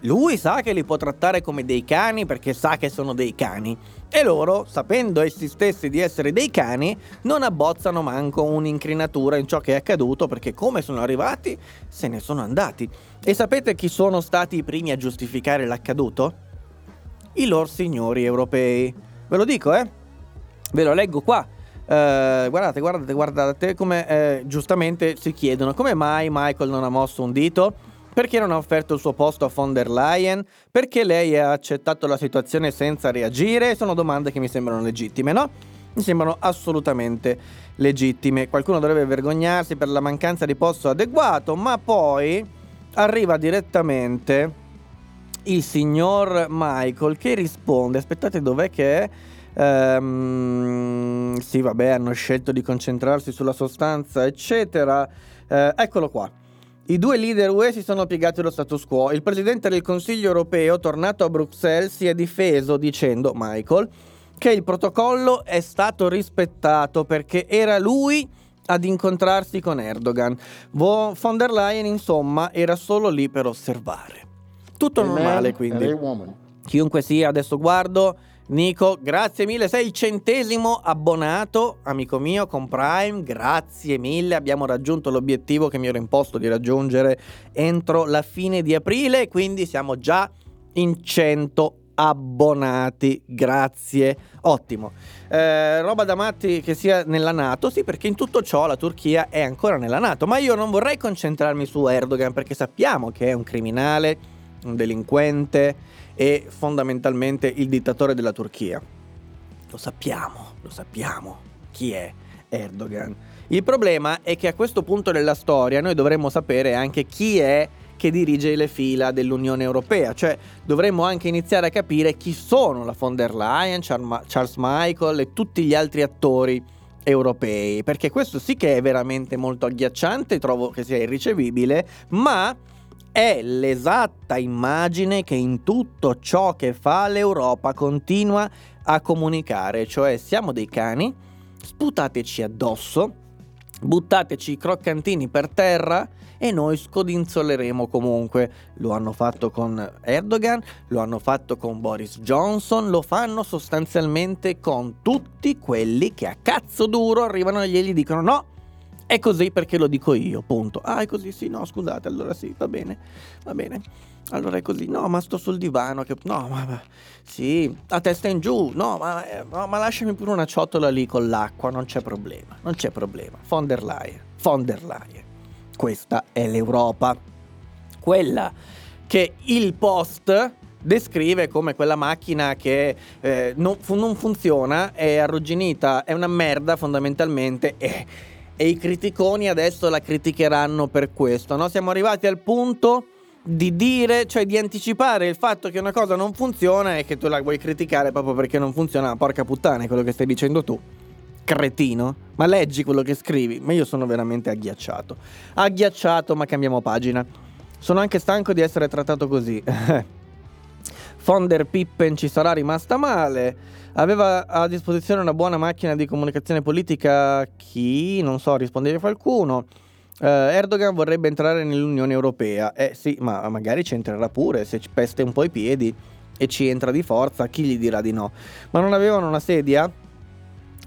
Lui sa che li può trattare come dei cani perché sa che sono dei cani, e loro, sapendo essi stessi di essere dei cani, non abbozzano manco un'incrinatura in ciò che è accaduto, perché come sono arrivati se ne sono andati. E sapete chi sono stati i primi a giustificare l'accaduto? I lor signori europei. Ve lo dico, eh? Ve lo leggo qua. Uh, guardate, guardate, guardate come eh, giustamente si chiedono come mai Michael non ha mosso un dito, perché non ha offerto il suo posto a von der Leyen, perché lei ha accettato la situazione senza reagire. Sono domande che mi sembrano legittime, no? Mi sembrano assolutamente legittime. Qualcuno dovrebbe vergognarsi per la mancanza di posto adeguato, ma poi arriva direttamente il signor Michael che risponde, aspettate dov'è che è? Um, sì vabbè, hanno scelto di concentrarsi sulla sostanza eccetera, eh, eccolo qua. I due leader U E si sono piegati allo status quo. Il presidente del Consiglio europeo, tornato a Bruxelles, si è difeso dicendo, Michael, che il protocollo è stato rispettato perché era lui ad incontrarsi con Erdogan. Von der Leyen insomma era solo lì per osservare. Tutto normale, quindi chiunque sia. Adesso guardo Nico, grazie mille, sei il centesimo abbonato, amico mio, con Prime, grazie mille, abbiamo raggiunto l'obiettivo che mi ero imposto di raggiungere entro la fine di aprile, quindi siamo già in cento abbonati, grazie, ottimo. Eh, roba da matti che sia nella NATO, sì, perché in tutto ciò la Turchia è ancora nella NATO, ma io non vorrei concentrarmi su Erdogan perché sappiamo che è un criminale, un delinquente e fondamentalmente il dittatore della Turchia. Lo sappiamo, lo sappiamo chi è Erdogan. Il problema è che a questo punto della storia noi dovremmo sapere anche chi è che dirige le fila dell'Unione Europea, cioè dovremmo anche iniziare a capire chi sono la von der Leyen, Charles Michel e tutti gli altri attori europei, perché questo sì che è veramente molto agghiacciante, trovo che sia irricevibile, ma è l'esatta immagine che in tutto ciò che fa l'Europa continua a comunicare, cioè siamo dei cani, sputateci addosso, buttateci i croccantini per terra e noi scodinzoleremo comunque. Lo hanno fatto con Erdogan, lo hanno fatto con Boris Johnson, lo fanno sostanzialmente con tutti quelli che a cazzo duro arrivano e gli dicono no, è così perché lo dico io, punto. Ah, è così, sì, no, scusate, allora sì, va bene, va bene. Allora è così, no, ma sto sul divano, che no, ma, ma sì, a testa in giù, no, ma, no, ma lasciami pure una ciotola lì con l'acqua, non c'è problema, non c'è problema. Von der Leyen, von der Leyen. Questa è l'Europa, quella che il post descrive come quella macchina che eh, non, fun- non funziona, è arrugginita, è una merda fondamentalmente, e... e i criticoni adesso la criticheranno per questo, no? Siamo arrivati al punto di dire, cioè di anticipare il fatto che una cosa non funziona e che tu la vuoi criticare proprio perché non funziona. Porca puttana, è quello che stai dicendo tu, cretino. Ma leggi quello che scrivi. Ma io sono veramente agghiacciato. Agghiacciato, ma cambiamo pagina. Sono anche stanco di essere trattato così. Von der Pippen ci sarà rimasta male. Aveva a disposizione una buona macchina di comunicazione politica. Chi? Non so, rispondeva qualcuno. eh, Erdogan vorrebbe entrare nell'Unione Europea. Eh sì, ma magari ci entrerà pure se ci peste un po' i piedi e ci entra di forza, chi gli dirà di no? Ma non avevano una sedia?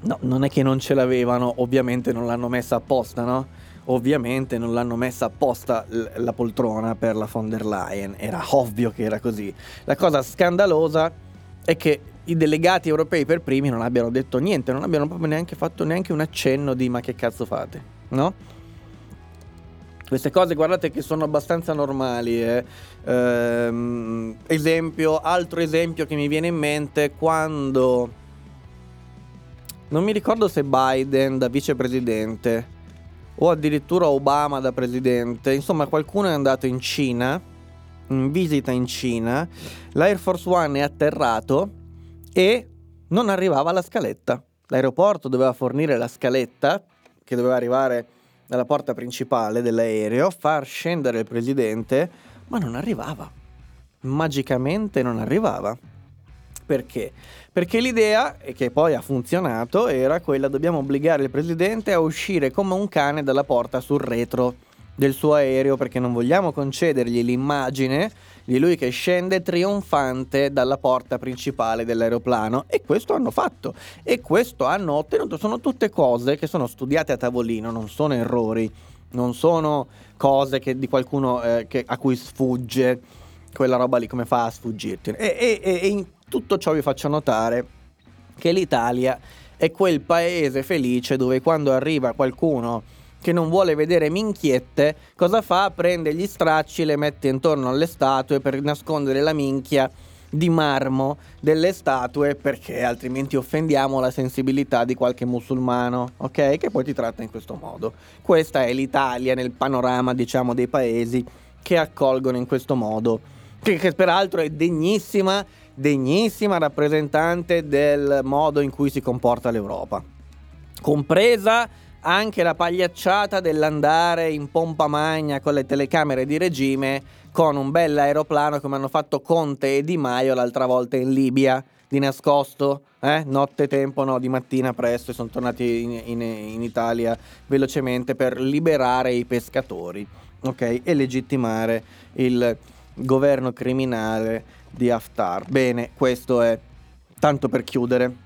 No, non è che non ce l'avevano, ovviamente non l'hanno messa apposta, no? Ovviamente non l'hanno messa apposta la poltrona per la von der Leyen, era ovvio che era così. La cosa scandalosa è che i delegati europei per primi non abbiano detto niente, non abbiano proprio neanche fatto neanche un accenno di ma che cazzo fate, no? Queste cose guardate che sono abbastanza normali, eh. ehm, esempio, altro esempio che mi viene in mente, quando non mi ricordo se Biden da vicepresidente o addirittura Obama da presidente, insomma qualcuno è andato in Cina, in visita in Cina, l'Air Force One è atterrato e non arrivava la scaletta. L'aeroporto doveva fornire la scaletta che doveva arrivare dalla porta principale dell'aereo, far scendere il presidente, ma non arrivava, magicamente non arrivava. Perché? Perché l'idea, che poi ha funzionato, era quella: dobbiamo obbligare il presidente a uscire come un cane dalla porta sul retro del suo aereo, perché non vogliamo concedergli l'immagine di lui che scende trionfante dalla porta principale dell'aeroplano. E questo hanno fatto e questo hanno ottenuto. Sono tutte cose che sono studiate a tavolino, non sono errori, non sono cose che di qualcuno eh, che, a cui sfugge quella roba lì. Come fa a sfuggirti? E, e, e in tutto ciò vi faccio notare che l'Italia è quel paese felice dove quando arriva qualcuno che non vuole vedere minchiette, cosa fa? Prende gli stracci, le mette intorno alle statue per nascondere la minchia di marmo delle statue, perché altrimenti offendiamo la sensibilità di qualche musulmano, ok? Che poi ti tratta in questo modo. Questa è l'Italia nel panorama, diciamo, dei paesi che accolgono in questo modo, che, che peraltro è degnissima, degnissima rappresentante del modo in cui si comporta l'Europa, compresa anche la pagliacciata dell'andare in pompa magna con le telecamere di regime con un bel aeroplano, come hanno fatto Conte e Di Maio l'altra volta in Libia, di nascosto, eh? notte tempo, no, di mattina presto, e sono tornati in, in, in Italia velocemente per liberare i pescatori, ok? E legittimare il governo criminale di Haftar. Bene, questo è tanto per chiudere.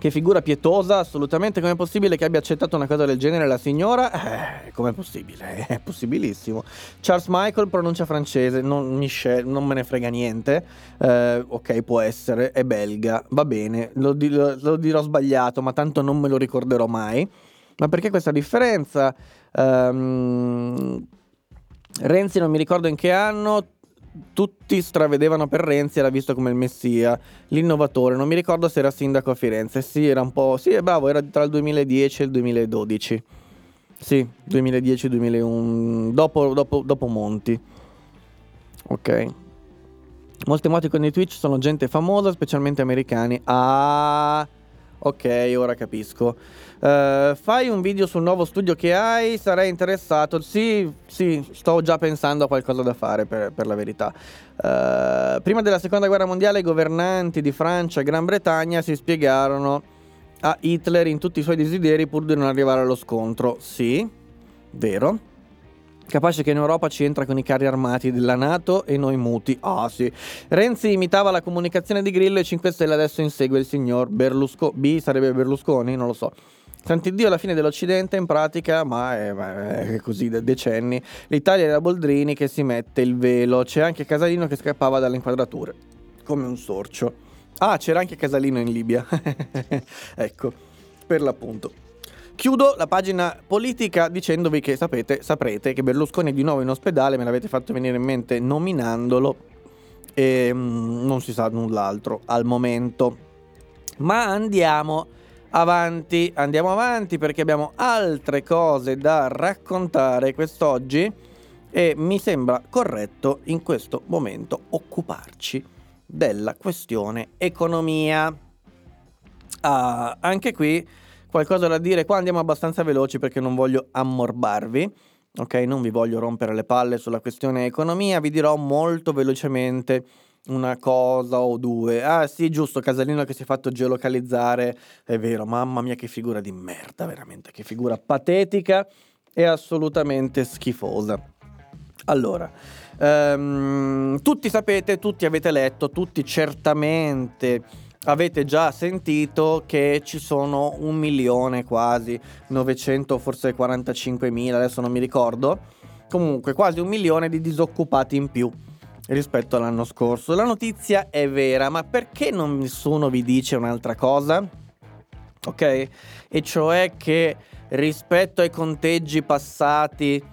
Che figura pietosa, assolutamente. Com'è possibile che abbia accettato una cosa del genere la signora? Eh, com'è possibile? È possibilissimo. Charles Michel pronuncia francese, non, Michel, non me ne frega niente. Eh, ok, può essere, è belga, va bene, lo, lo, lo dirò sbagliato, ma tanto non me lo ricorderò mai. Ma perché questa differenza? Um, Renzi non mi ricordo in che anno... Tutti stravedevano per Renzi, era visto come il messia, l'innovatore. Non mi ricordo se era sindaco a Firenze. Sì, era un po'... Sì, è bravo, era tra il duemiladieci e il duemiladodici. Sì, duemiladieci duemilauno, dopo, dopo, dopo Monti. Ok. Molte emoticon di Twitch sono gente famosa, specialmente americani. Ah... Ok, ora capisco. Uh, fai un video sul nuovo studio che hai? Sarei interessato. Sì, sì, sto già pensando a qualcosa da fare, per, per la verità. Uh, prima della seconda guerra mondiale i governanti di Francia e Gran Bretagna si spiegarono a Hitler in tutti i suoi desideri pur di non arrivare allo scontro. Sì, vero. Capace che in Europa ci entra con i carri armati della NATO e noi muti. Ah sì. Renzi imitava la comunicazione di Grillo e cinque Stelle, adesso insegue il signor Berlusconi. B sarebbe Berlusconi? Non lo so. Sant'Iddio, alla fine dell'Occidente in pratica, ma è, è così da decenni. L'Italia era Boldrini che si mette il velo. C'è anche Casalino che scappava dalle inquadrature come un sorcio. Ah, c'era anche Casalino in Libia. Ecco, per l'appunto. Chiudo la pagina politica dicendovi che sapete, saprete che Berlusconi è di nuovo in ospedale, me l'avete fatto venire in mente nominandolo, e mm, non si sa null'altro al momento. Ma andiamo avanti, andiamo avanti perché abbiamo altre cose da raccontare quest'oggi e mi sembra corretto in questo momento occuparci della questione economia. Ah, anche qui qualcosa da dire, qua andiamo abbastanza veloci perché non voglio ammorbarvi, ok? Non vi voglio rompere le palle sulla questione economia, vi dirò molto velocemente una cosa o due. Ah sì, giusto, Casalino che si è fatto geolocalizzare, è vero, mamma mia che figura di merda, veramente, che figura patetica e assolutamente schifosa. Allora, ehm, tutti sapete, tutti avete letto, tutti certamente... avete già sentito che ci sono un milione quasi, novecento, forse quarantacinquemila, adesso non mi ricordo, comunque quasi un milione di disoccupati in più rispetto all'anno scorso. La notizia è vera, ma perché non nessuno vi dice un'altra cosa? Ok? E cioè che rispetto ai conteggi passati,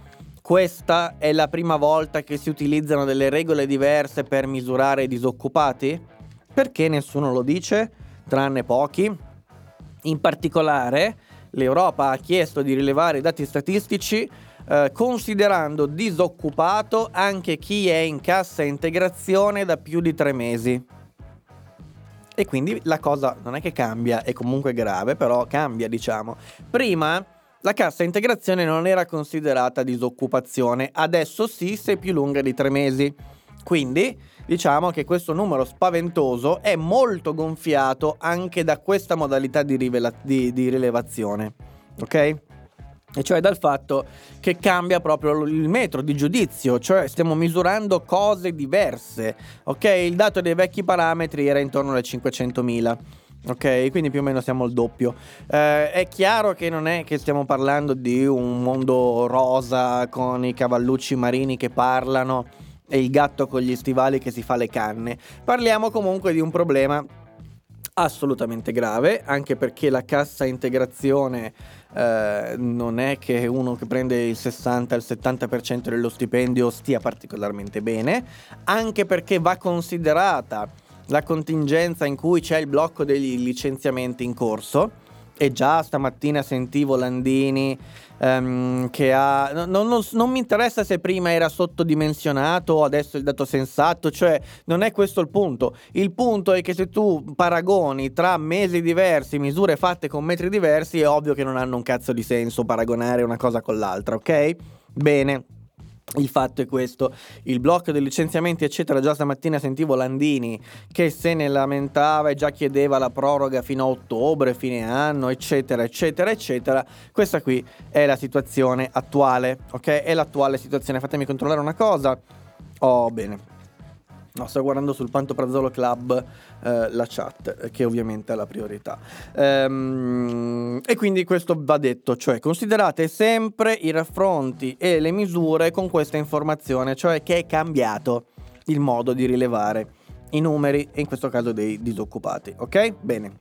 questa è la prima volta che si utilizzano delle regole diverse per misurare i disoccupati? Perché nessuno lo dice, tranne pochi. In particolare, l'Europa ha chiesto di rilevare i dati statistici eh, considerando disoccupato anche chi è in cassa integrazione da più di tre mesi. E quindi la cosa non è che cambia, è comunque grave, però cambia, diciamo. Prima la cassa integrazione non era considerata disoccupazione, adesso sì, se è più lunga di tre mesi. Quindi diciamo che questo numero spaventoso è molto gonfiato anche da questa modalità di, rivela- di, di rilevazione, ok? e cioè dal fatto che cambia proprio il metro di giudizio, cioè stiamo misurando cose diverse, ok? Il dato dei vecchi parametri era intorno alle cinquecentomila, ok? Quindi più o meno siamo al doppio. Eh, è chiaro che non è che stiamo parlando di un mondo rosa con i cavallucci marini che parlano e il gatto con gli stivali che si fa le canne. Parliamo comunque di un problema assolutamente grave, anche perché la cassa integrazione eh, non è che uno che prende il sessanta al settanta per cento dello stipendio stia particolarmente bene, anche perché va considerata la contingenza in cui c'è il blocco dei licenziamenti in corso. E già stamattina sentivo Landini um, che ha non, non, non mi interessa se prima era sottodimensionato o adesso è il dato sensato, cioè non è questo il punto. Il punto è che se tu paragoni tra mesi diversi, misure fatte con metri diversi, è ovvio che non hanno un cazzo di senso paragonare una cosa con l'altra, ok? Bene, il fatto è questo, il blocco dei licenziamenti eccetera. Già stamattina sentivo Landini che se ne lamentava e già chiedeva la proroga fino a ottobre, fine anno eccetera eccetera eccetera. Questa qui è la situazione attuale, ok? È l'attuale situazione. Fatemi controllare una cosa. Oh, bene. No, sto guardando sul Pantoprazolo Club eh, la chat, che ovviamente è la priorità. Ehm, e quindi questo va detto, cioè considerate sempre i raffronti e le misure con questa informazione, cioè che è cambiato il modo di rilevare i numeri, e in questo caso dei disoccupati, ok? Bene.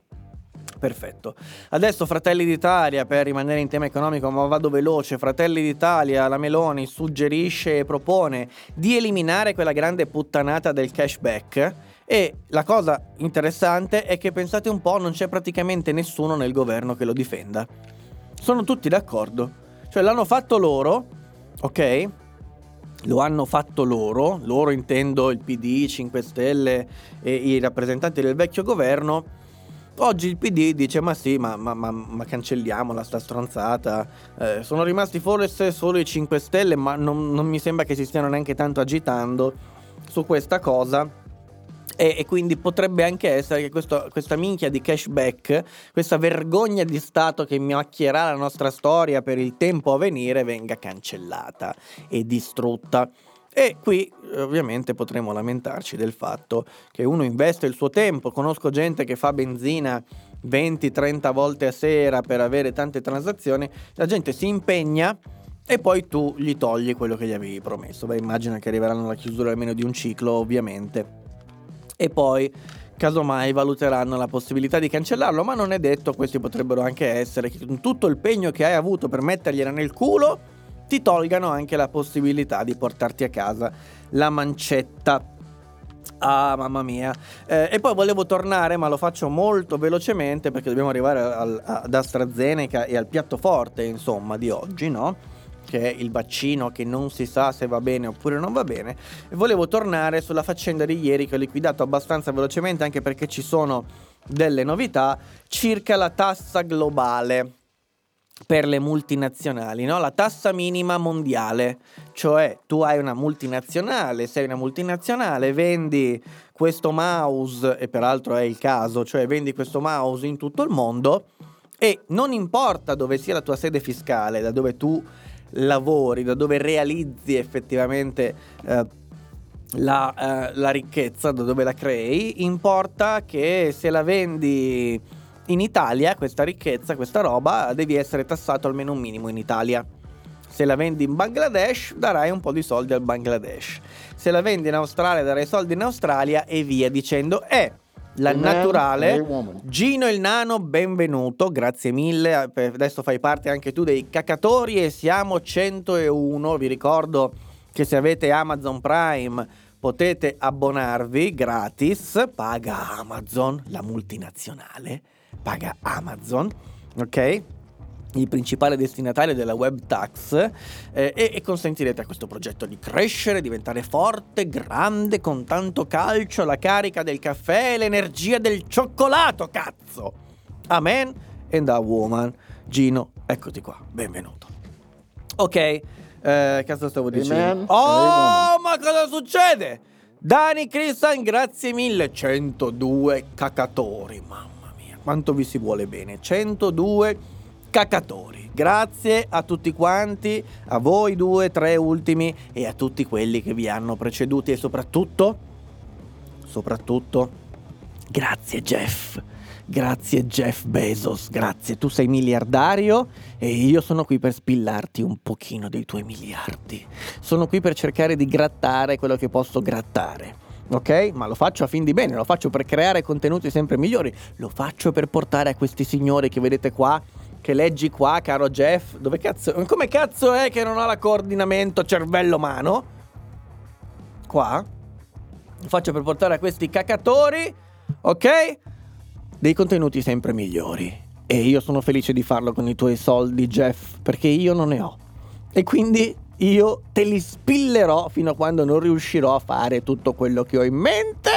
Perfetto. Adesso Fratelli d'Italia, per rimanere in tema economico, ma vado veloce. Fratelli d'Italia, la Meloni suggerisce e propone di eliminare quella grande puttanata del cashback. E la cosa interessante è che, pensate un po', non c'è praticamente nessuno nel governo che lo difenda. Sono tutti d'accordo. Cioè l'hanno fatto loro, ok? Lo hanno fatto loro, loro intendo il P D, cinque Stelle e i rappresentanti del vecchio governo. Oggi il P D dice ma sì, ma, ma, ma, ma cancelliamola sta stronzata, eh, sono rimasti forse solo i cinque Stelle, ma non, non mi sembra che si stiano neanche tanto agitando su questa cosa. E, e quindi potrebbe anche essere che questo, questa minchia di cashback, questa vergogna di Stato che macchierà la nostra storia per il tempo a venire, venga cancellata e distrutta. E qui ovviamente potremo lamentarci del fatto che uno investe il suo tempo. Conosco gente che fa benzina venti trenta volte a sera per avere tante transazioni, la gente si impegna e poi tu gli togli quello che gli avevi promesso. Beh, immagino che arriveranno alla chiusura almeno di un ciclo, ovviamente, e poi casomai valuteranno la possibilità di cancellarlo, ma non è detto. Questi potrebbero anche essere che tutto il pegno che hai avuto per mettergliela nel culo ti tolgano anche la possibilità di portarti a casa la mancetta. Ah, mamma mia. eh, E poi volevo tornare, ma lo faccio molto velocemente perché dobbiamo arrivare al, ad AstraZeneca e al piatto forte, insomma, di oggi, no? Che è il vaccino che non si sa se va bene oppure non va bene. E volevo tornare sulla faccenda di ieri, che ho liquidato abbastanza velocemente anche perché ci sono delle novità circa la tassa globale per le multinazionali, no? La tassa minima mondiale, cioè tu hai una multinazionale, sei una multinazionale, vendi questo mouse, e peraltro è il caso, cioè vendi questo mouse in tutto il mondo e non importa dove sia la tua sede fiscale, da dove tu lavori, da dove realizzi effettivamente eh, la, eh, la ricchezza, da dove la crei, importa che se la vendi in Italia, questa ricchezza, questa roba, devi essere tassato almeno un minimo in Italia. Se la vendi in Bangladesh, darai un po' di soldi al Bangladesh. Se la vendi in Australia, darai soldi in Australia, e via dicendo. È la naturale. Gino il Nano, benvenuto, grazie mille. Adesso fai parte anche tu dei cacatori e siamo centouno. Vi ricordo che se avete Amazon Prime potete abbonarvi gratis. Paga Amazon, la multinazionale. Paga Amazon, ok? Il principale destinatario della web tax, eh, e, e consentirete a questo progetto di crescere, diventare forte, grande, con tanto calcio, la carica del caffè e l'energia del cioccolato, cazzo! Amen and a woman. Gino, eccoti qua, benvenuto. Ok, eh, cazzo stavo dicendo? Oh, ma cosa succede? Dani Cristian, grazie mille. centodue cacatori, mamma. Quanto vi si vuole bene, centodue cacatori. Grazie a tutti quanti, a voi due, tre ultimi e a tutti quelli che vi hanno preceduti e soprattutto, soprattutto, grazie Jeff. Grazie Jeff Bezos, grazie, tu sei miliardario e io sono qui per spillarti un pochino dei tuoi miliardi. Sono qui per cercare di grattare quello che posso grattare, ok? Ma lo faccio a fin di bene, lo faccio per creare contenuti sempre migliori, lo faccio per portare a questi signori che vedete qua, che leggi qua, caro Jeff, dove cazzo, come cazzo è che non ho la coordinamento cervello-mano? Qua, lo faccio per portare a questi cacatori, ok? Dei contenuti sempre migliori. E io sono felice di farlo con i tuoi soldi, Jeff, perché io non ne ho. E quindi io te li spillerò fino a quando non riuscirò a fare tutto quello che ho in mente.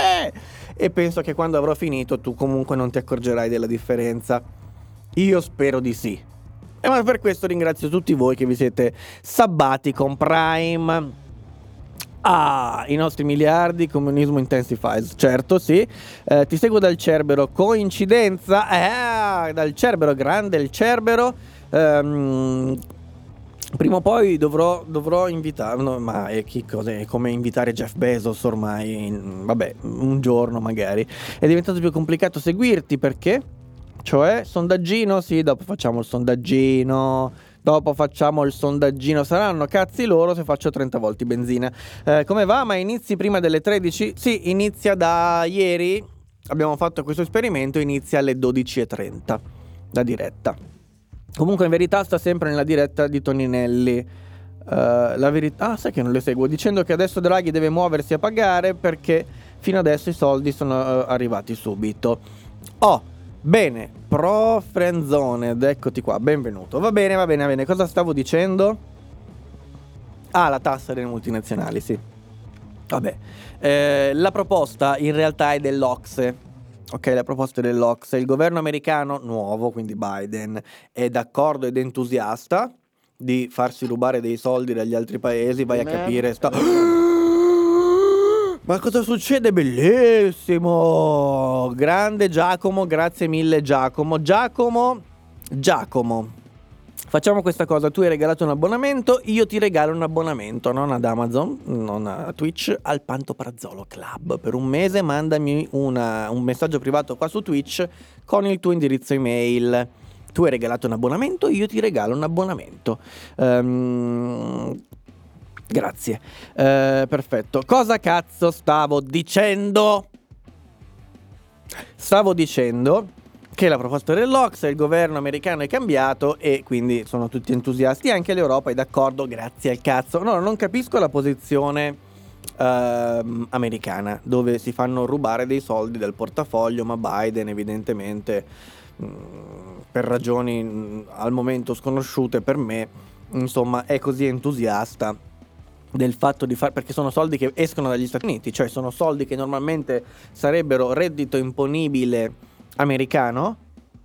E penso che quando avrò finito tu comunque non ti accorgerai della differenza. Io spero di sì. E ma per questo ringrazio tutti voi che vi siete sabbati con Prime. Ah, i nostri miliardi, Comunismo Intensifies, certo sì, eh, ti seguo dal Cerbero, coincidenza, eh, dal Cerbero, grande il Cerbero, ehm, prima o poi dovrò, dovrò invitarlo, ma è, che cos'è? È come invitare Jeff Bezos ormai, in, vabbè, un giorno magari, è diventato più complicato seguirti perché, cioè, sondaggino, sì, dopo facciamo il sondaggino... Dopo facciamo il sondaggino, saranno cazzi loro se faccio trenta volte benzina. Eh, come va? Ma inizi prima delle tredici? Sì, inizia da ieri, abbiamo fatto questo esperimento, inizia alle dodici e trenta la diretta. Comunque in verità sta sempre nella diretta di Toninelli. Uh, la verità, ah, sai che non le seguo, dicendo che adesso Draghi deve muoversi a pagare perché fino adesso i soldi sono uh, arrivati subito. Oh! Bene, pro Frenzone, eccoti qua, benvenuto. Va bene, va bene, va bene, cosa stavo dicendo? Ah, la tassa delle multinazionali, sì. Vabbè, eh, la proposta in realtà è dell'Ocse. Ok, la proposta è dell'Ocse. Il governo americano, nuovo, quindi Biden, è d'accordo ed entusiasta di farsi rubare dei soldi dagli altri paesi. Vai a capire sta... Ma cosa succede? Bellissimo! Grande Giacomo, grazie mille Giacomo. Giacomo, Giacomo, facciamo questa cosa. Tu hai regalato un abbonamento, io ti regalo un abbonamento, non ad Amazon, non a Twitch, al Pantoprazolo Club. Per un mese mandami una, un messaggio privato qua su Twitch con il tuo indirizzo email. Tu hai regalato un abbonamento, io ti regalo un abbonamento. Ehm... Um, Grazie, eh, perfetto. Cosa cazzo stavo dicendo? Stavo dicendo che la proposta dell'O C S E, il governo americano è cambiato e quindi sono tutti entusiasti. Anche l'Europa è d'accordo, grazie al cazzo. No, non capisco la posizione eh, americana, dove si fanno rubare dei soldi dal portafoglio, ma Biden evidentemente, mh, per ragioni mh, al momento sconosciute per me, insomma, è così entusiasta del fatto di fare, perché sono soldi che escono dagli Stati Uniti, cioè sono soldi che normalmente sarebbero reddito imponibile americano,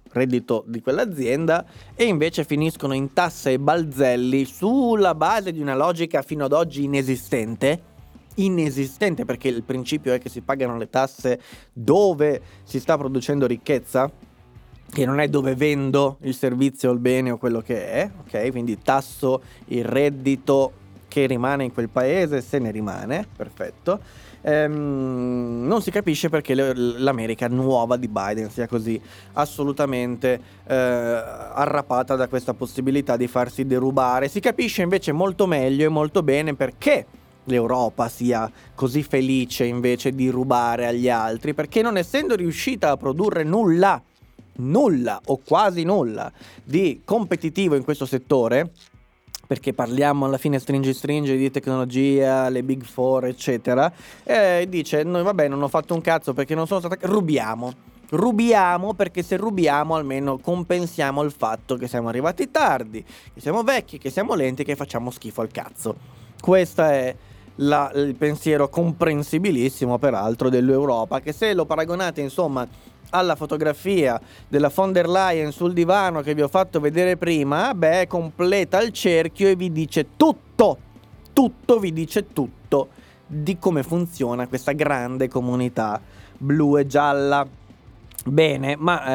reddito di quell'azienda, e invece finiscono in tasse e balzelli sulla base di una logica fino ad oggi inesistente. Inesistente, perché il principio è che si pagano le tasse dove si sta producendo ricchezza, che non è dove vendo il servizio o il bene o quello che è, ok? Quindi tasso il reddito che rimane in quel paese, se ne rimane, perfetto. Ehm, non si capisce perché le, l'America nuova di Biden sia così assolutamente eh, arrapata da questa possibilità di farsi derubare. Si capisce invece molto meglio e molto bene perché l'Europa sia così felice invece di rubare agli altri, perché non essendo riuscita a produrre nulla, nulla o quasi nulla di competitivo in questo settore, perché parliamo alla fine stringi stringi di tecnologia, le big four eccetera, e dice noi vabbè non ho fatto un cazzo perché non sono stata, rubiamo, rubiamo perché se rubiamo almeno compensiamo il fatto che siamo arrivati tardi, che siamo vecchi, che siamo lenti, che facciamo schifo al cazzo. Questo è la, il pensiero comprensibilissimo peraltro dell'Europa, che se lo paragonate insomma alla fotografia della von der Leyen sul divano che vi ho fatto vedere prima, beh, completa il cerchio e vi dice tutto, tutto vi dice tutto di come funziona questa grande comunità blu e gialla. Bene, ma eh,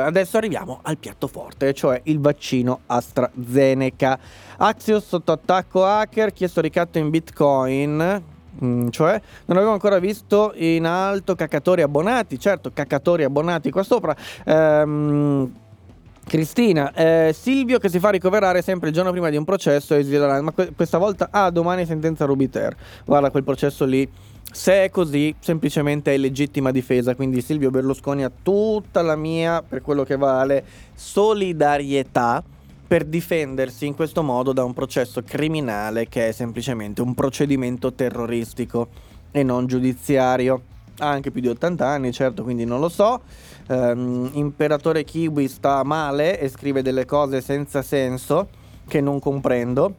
adesso arriviamo al piatto forte, cioè il vaccino AstraZeneca. Axios sotto attacco hacker, chiesto ricatto in bitcoin. Mm, cioè non avevo ancora visto in alto cacatori abbonati. Certo, cacatori abbonati qua sopra. Ehm... Cristina, eh, Silvio che si fa ricoverare sempre il giorno prima di un processo e esilerà, ma que- questa volta, ah, domani sentenza Rubiter. Guarda quel processo lì, se è così, semplicemente è legittima difesa. Quindi Silvio Berlusconi ha tutta la mia, per quello che vale, solidarietà per difendersi in questo modo da un processo criminale che è semplicemente un procedimento terroristico e non giudiziario. Ha anche più di ottanta anni, certo, quindi non lo so. Um, Imperatore Kiwi sta male e scrive delle cose senza senso che non comprendo,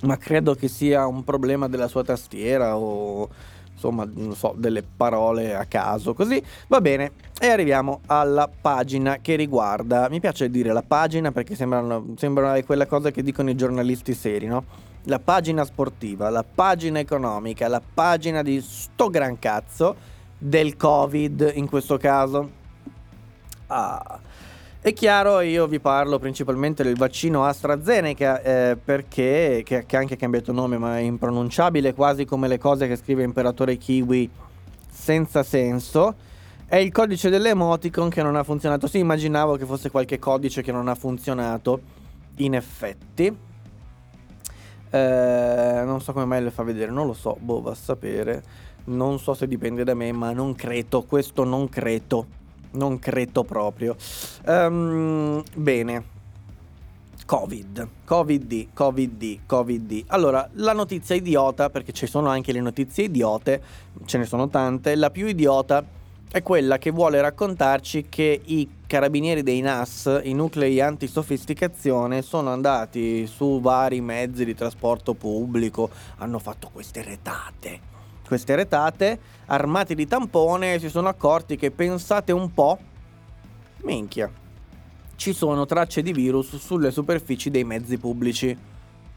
ma credo che sia un problema della sua tastiera o insomma, non so, delle parole a caso così. Va bene, e arriviamo alla pagina che riguarda, mi piace dire la pagina perché sembrano, sembrano quella cosa che dicono i giornalisti seri, no? La pagina sportiva, la pagina economica, la pagina di sto gran cazzo del Covid in questo caso. Ah, è chiaro, io vi parlo principalmente del vaccino AstraZeneca, eh, perché che, che anche ha cambiato nome, ma è impronunciabile, quasi come le cose che scrive Imperatore Kiwi senza senso. È il codice dell'emoticon che non ha funzionato. Sì, immaginavo che fosse qualche codice che non ha funzionato, in effetti. Eh, non so come mai le fa vedere, non lo so, boh, va a sapere. Non so se dipende da me, ma non credo, questo non credo, non credo proprio. Um, bene, Covid, Covid, Covid, Covid. Allora, la notizia idiota, perché ci sono anche le notizie idiote, ce ne sono tante, la più idiota è quella che vuole raccontarci che i carabinieri dei N A S, i nuclei antisofisticazione, sono andati su vari mezzi di trasporto pubblico, hanno fatto queste retate. Queste retate, armati di tampone, si sono accorti che, pensate un po', minchia, ci sono tracce di virus sulle superfici dei mezzi pubblici.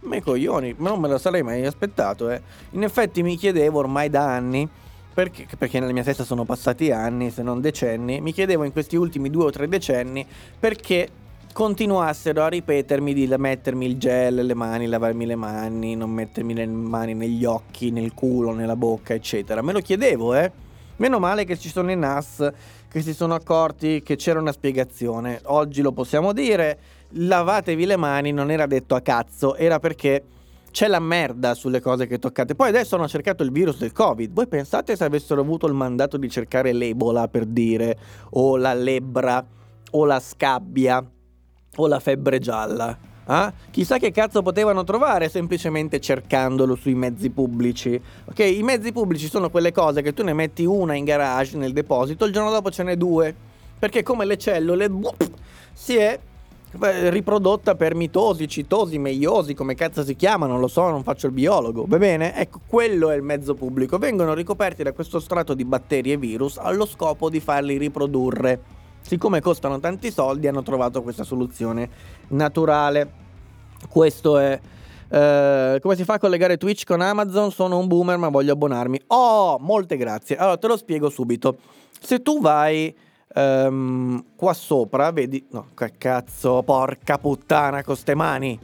Ma i coglioni, ma non me lo sarei mai aspettato, eh. In effetti mi chiedevo ormai da anni, perché, perché nella mia testa sono passati anni, se non decenni, mi chiedevo in questi ultimi due o tre decenni perché continuassero a ripetermi di mettermi il gel, le mani, lavarmi le mani, non mettermi le mani negli occhi, nel culo, nella bocca, eccetera. Me lo chiedevo, eh. Meno male che ci sono i N A S che si sono accorti che c'era una spiegazione. Oggi lo possiamo dire, lavatevi le mani non era detto a cazzo, era perché c'è la merda sulle cose che toccate. Poi adesso hanno cercato il virus del Covid. Voi pensate se avessero avuto il mandato di cercare l'Ebola, per dire, o la lebbra, o la scabbia, o la febbre gialla, eh? Chissà che cazzo potevano trovare semplicemente cercandolo sui mezzi pubblici. Ok, i mezzi pubblici sono quelle cose che tu ne metti una in garage, nel deposito, il giorno dopo ce ne due, perché come le cellule buop, si è riprodotta per mitosi, citosi, meiosi, come cazzo si chiama, non lo so, non faccio il biologo, va bene? Ecco, quello è il mezzo pubblico, vengono ricoperti da questo strato di batteri e virus allo scopo di farli riprodurre. Siccome costano tanti soldi, hanno trovato questa soluzione naturale. Questo è... Eh, come si fa a collegare Twitch con Amazon? Sono un boomer ma voglio abbonarmi. Oh, molte grazie. Allora, te lo spiego subito. Se tu vai ehm, qua sopra, vedi... No, che cazzo, porca puttana, con ste mani.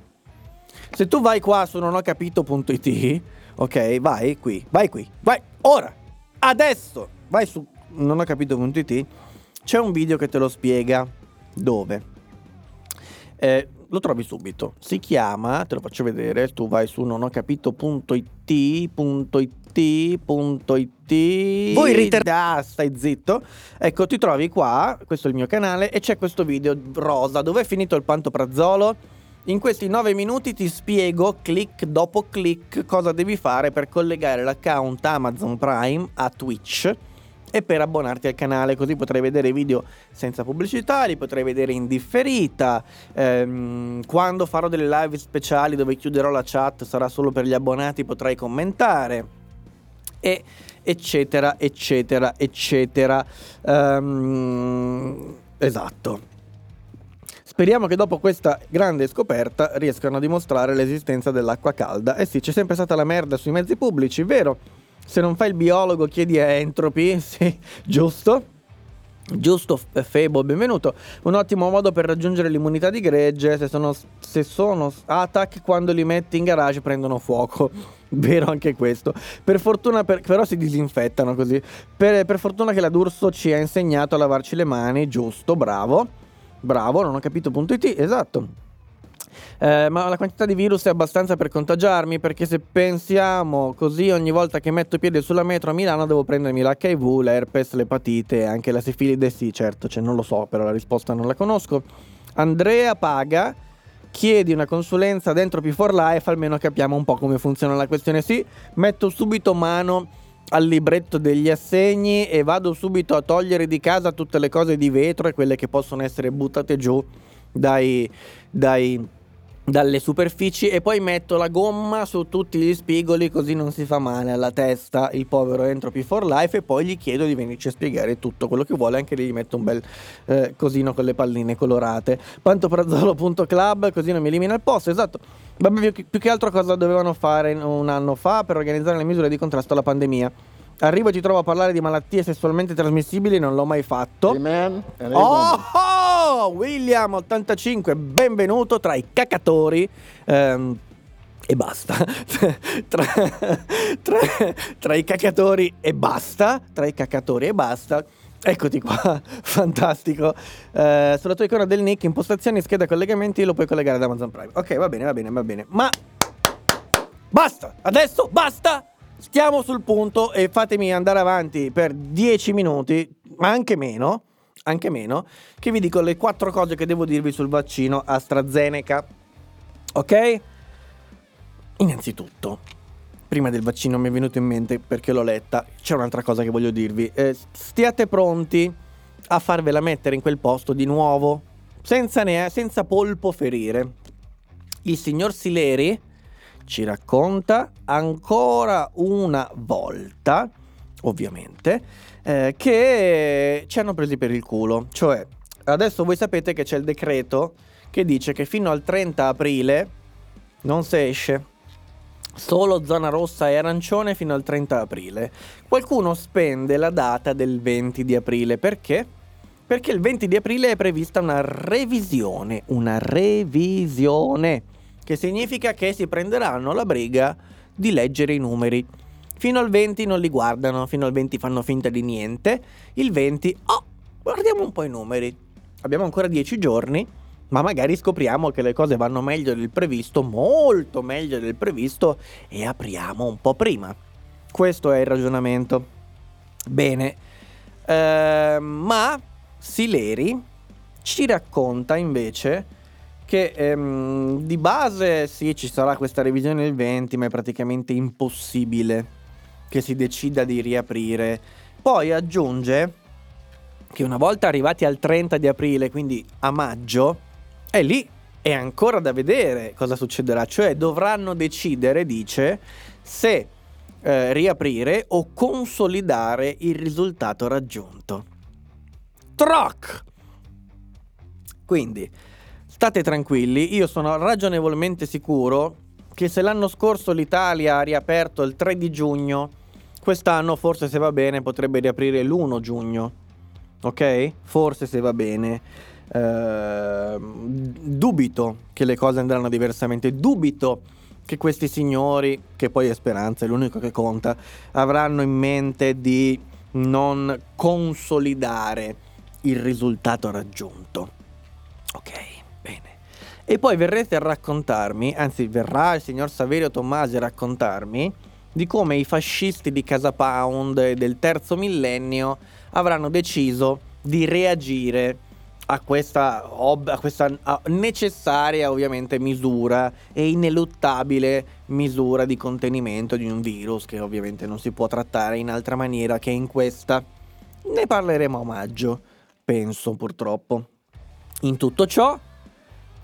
Se tu vai qua su non ho capito punto it, ok, vai qui, vai qui, vai, ora, adesso, vai su non ho capito punto it. C'è un video che te lo spiega, dove eh, lo trovi subito. Si chiama, te lo faccio vedere, tu vai su non ho capito punto it. Voi riter- ah, stai zitto. Ecco, ti trovi qua, questo è il mio canale, e c'è questo video rosa dove è finito il Pantoprazolo. In questi nove minuti ti spiego, click dopo click, cosa devi fare per collegare l'account Amazon Prime a Twitch e per abbonarti al canale, così potrai vedere video senza pubblicità, li potrai vedere in differita. Ehm, quando farò delle live speciali dove chiuderò la chat, sarà solo per gli abbonati, potrai commentare, e eccetera, eccetera, eccetera. Ehm, esatto. Speriamo che dopo questa grande scoperta riescano a dimostrare l'esistenza dell'acqua calda. Eh sì, c'è sempre stata la merda sui mezzi pubblici, vero? Se non fai il biologo chiedi a Entropy, sì, giusto? Giusto, Febo, benvenuto. Un ottimo modo per raggiungere l'immunità di gregge. Se sono, se sono attacchi quando li metti in garage prendono fuoco. Vero anche questo. Per fortuna per, però si disinfettano così. Per, per fortuna che la D'Urso ci ha insegnato a lavarci le mani. Giusto, bravo. Bravo, non ho capito punto it, esatto. Eh, ma la quantità di virus è abbastanza per contagiarmi, perché se pensiamo così ogni volta che metto piede sulla metro a Milano devo prendermi l'acca i vu, l'herpes, l'epatite, anche la sifilide, sì certo, cioè non lo so, però la risposta non la conosco. Andrea Paga, chiedi una consulenza dentro P quattro Life, almeno capiamo un po' come funziona la questione. Sì, metto subito mano al libretto degli assegni e vado subito a togliere di casa tutte le cose di vetro e quelle che possono essere buttate giù dai... dai dalle superfici, e poi metto la gomma su tutti gli spigoli così non si fa male alla testa il povero Entropy for Life, e poi gli chiedo di venirci a spiegare tutto quello che vuole, anche lì gli metto un bel eh, cosino con le palline colorate. Pantoprazolo punto club, così non mi elimina il posto, esatto. Vabbè, più che altro cosa dovevano fare un anno fa per organizzare le misure di contrasto alla pandemia. Arrivo e ti trovo a parlare di malattie sessualmente trasmissibili, non l'ho mai fatto. Amen. Oh, oh, William ottantacinque, benvenuto tra i cacatori. Ehm, e basta. tra, tra, tra i cacatori e basta. Tra i cacatori e basta. Eccoti qua, fantastico. Eh, sulla tua icona del nick, impostazioni, scheda collegamenti, lo puoi collegare ad Amazon Prime. Ok, va bene, va bene, va bene. Ma basta, adesso basta. Stiamo sul punto e fatemi andare avanti per dieci minuti, ma anche meno, anche meno, che vi dico le quattro cose che devo dirvi sul vaccino AstraZeneca, ok? Innanzitutto, prima del vaccino mi è venuto in mente, perché l'ho letta, c'è un'altra cosa che voglio dirvi. Eh, stiate pronti a farvela mettere in quel posto di nuovo, senza, ne- senza polpo ferire. Il signor Sileri ci racconta ancora una volta, ovviamente, eh, che ci hanno presi per il culo. Cioè, adesso voi sapete che c'è il decreto che dice che fino al trenta aprile non si esce, solo zona rossa e arancione fino al trenta aprile. Qualcuno spende la data del venti di aprile, perché? Perché il venti di aprile è prevista una revisione, una revisione. Che significa che si prenderanno la briga di leggere i numeri. Fino al venti non li guardano, fino al venti fanno finta di niente. Il venti, oh, guardiamo un po' i numeri. Abbiamo ancora dieci giorni, ma magari scopriamo che le cose vanno meglio del previsto, molto meglio del previsto, e apriamo un po' prima. Questo è il ragionamento. Bene, eh, ma Sileri ci racconta invece che ehm, di base sì, ci sarà questa revisione del venti, ma è praticamente impossibile che si decida di riaprire. Poi aggiunge che una volta arrivati al trenta di aprile, quindi a maggio, è lì, è ancora da vedere cosa succederà. Cioè dovranno decidere, dice, se eh, riaprire o consolidare il risultato raggiunto. Troc! Quindi state tranquilli, io sono ragionevolmente sicuro che se l'anno scorso l'Italia ha riaperto il tre di giugno, quest'anno forse, se va bene, potrebbe riaprire l'primo giugno, ok? Forse, se va bene. Ehm, dubito che le cose andranno diversamente, dubito che questi signori, che poi è Speranza, è l'unico che conta, avranno in mente di non consolidare il risultato raggiunto, ok? E poi verrete a raccontarmi, anzi verrà il signor Saverio Tommasi a raccontarmi di come i fascisti di Casa Pound e del terzo millennio avranno deciso di reagire a questa, ob- a questa a necessaria, ovviamente, misura e ineluttabile misura di contenimento di un virus che ovviamente non si può trattare in altra maniera che in questa. Ne parleremo a maggio, penso, purtroppo. In tutto ciò,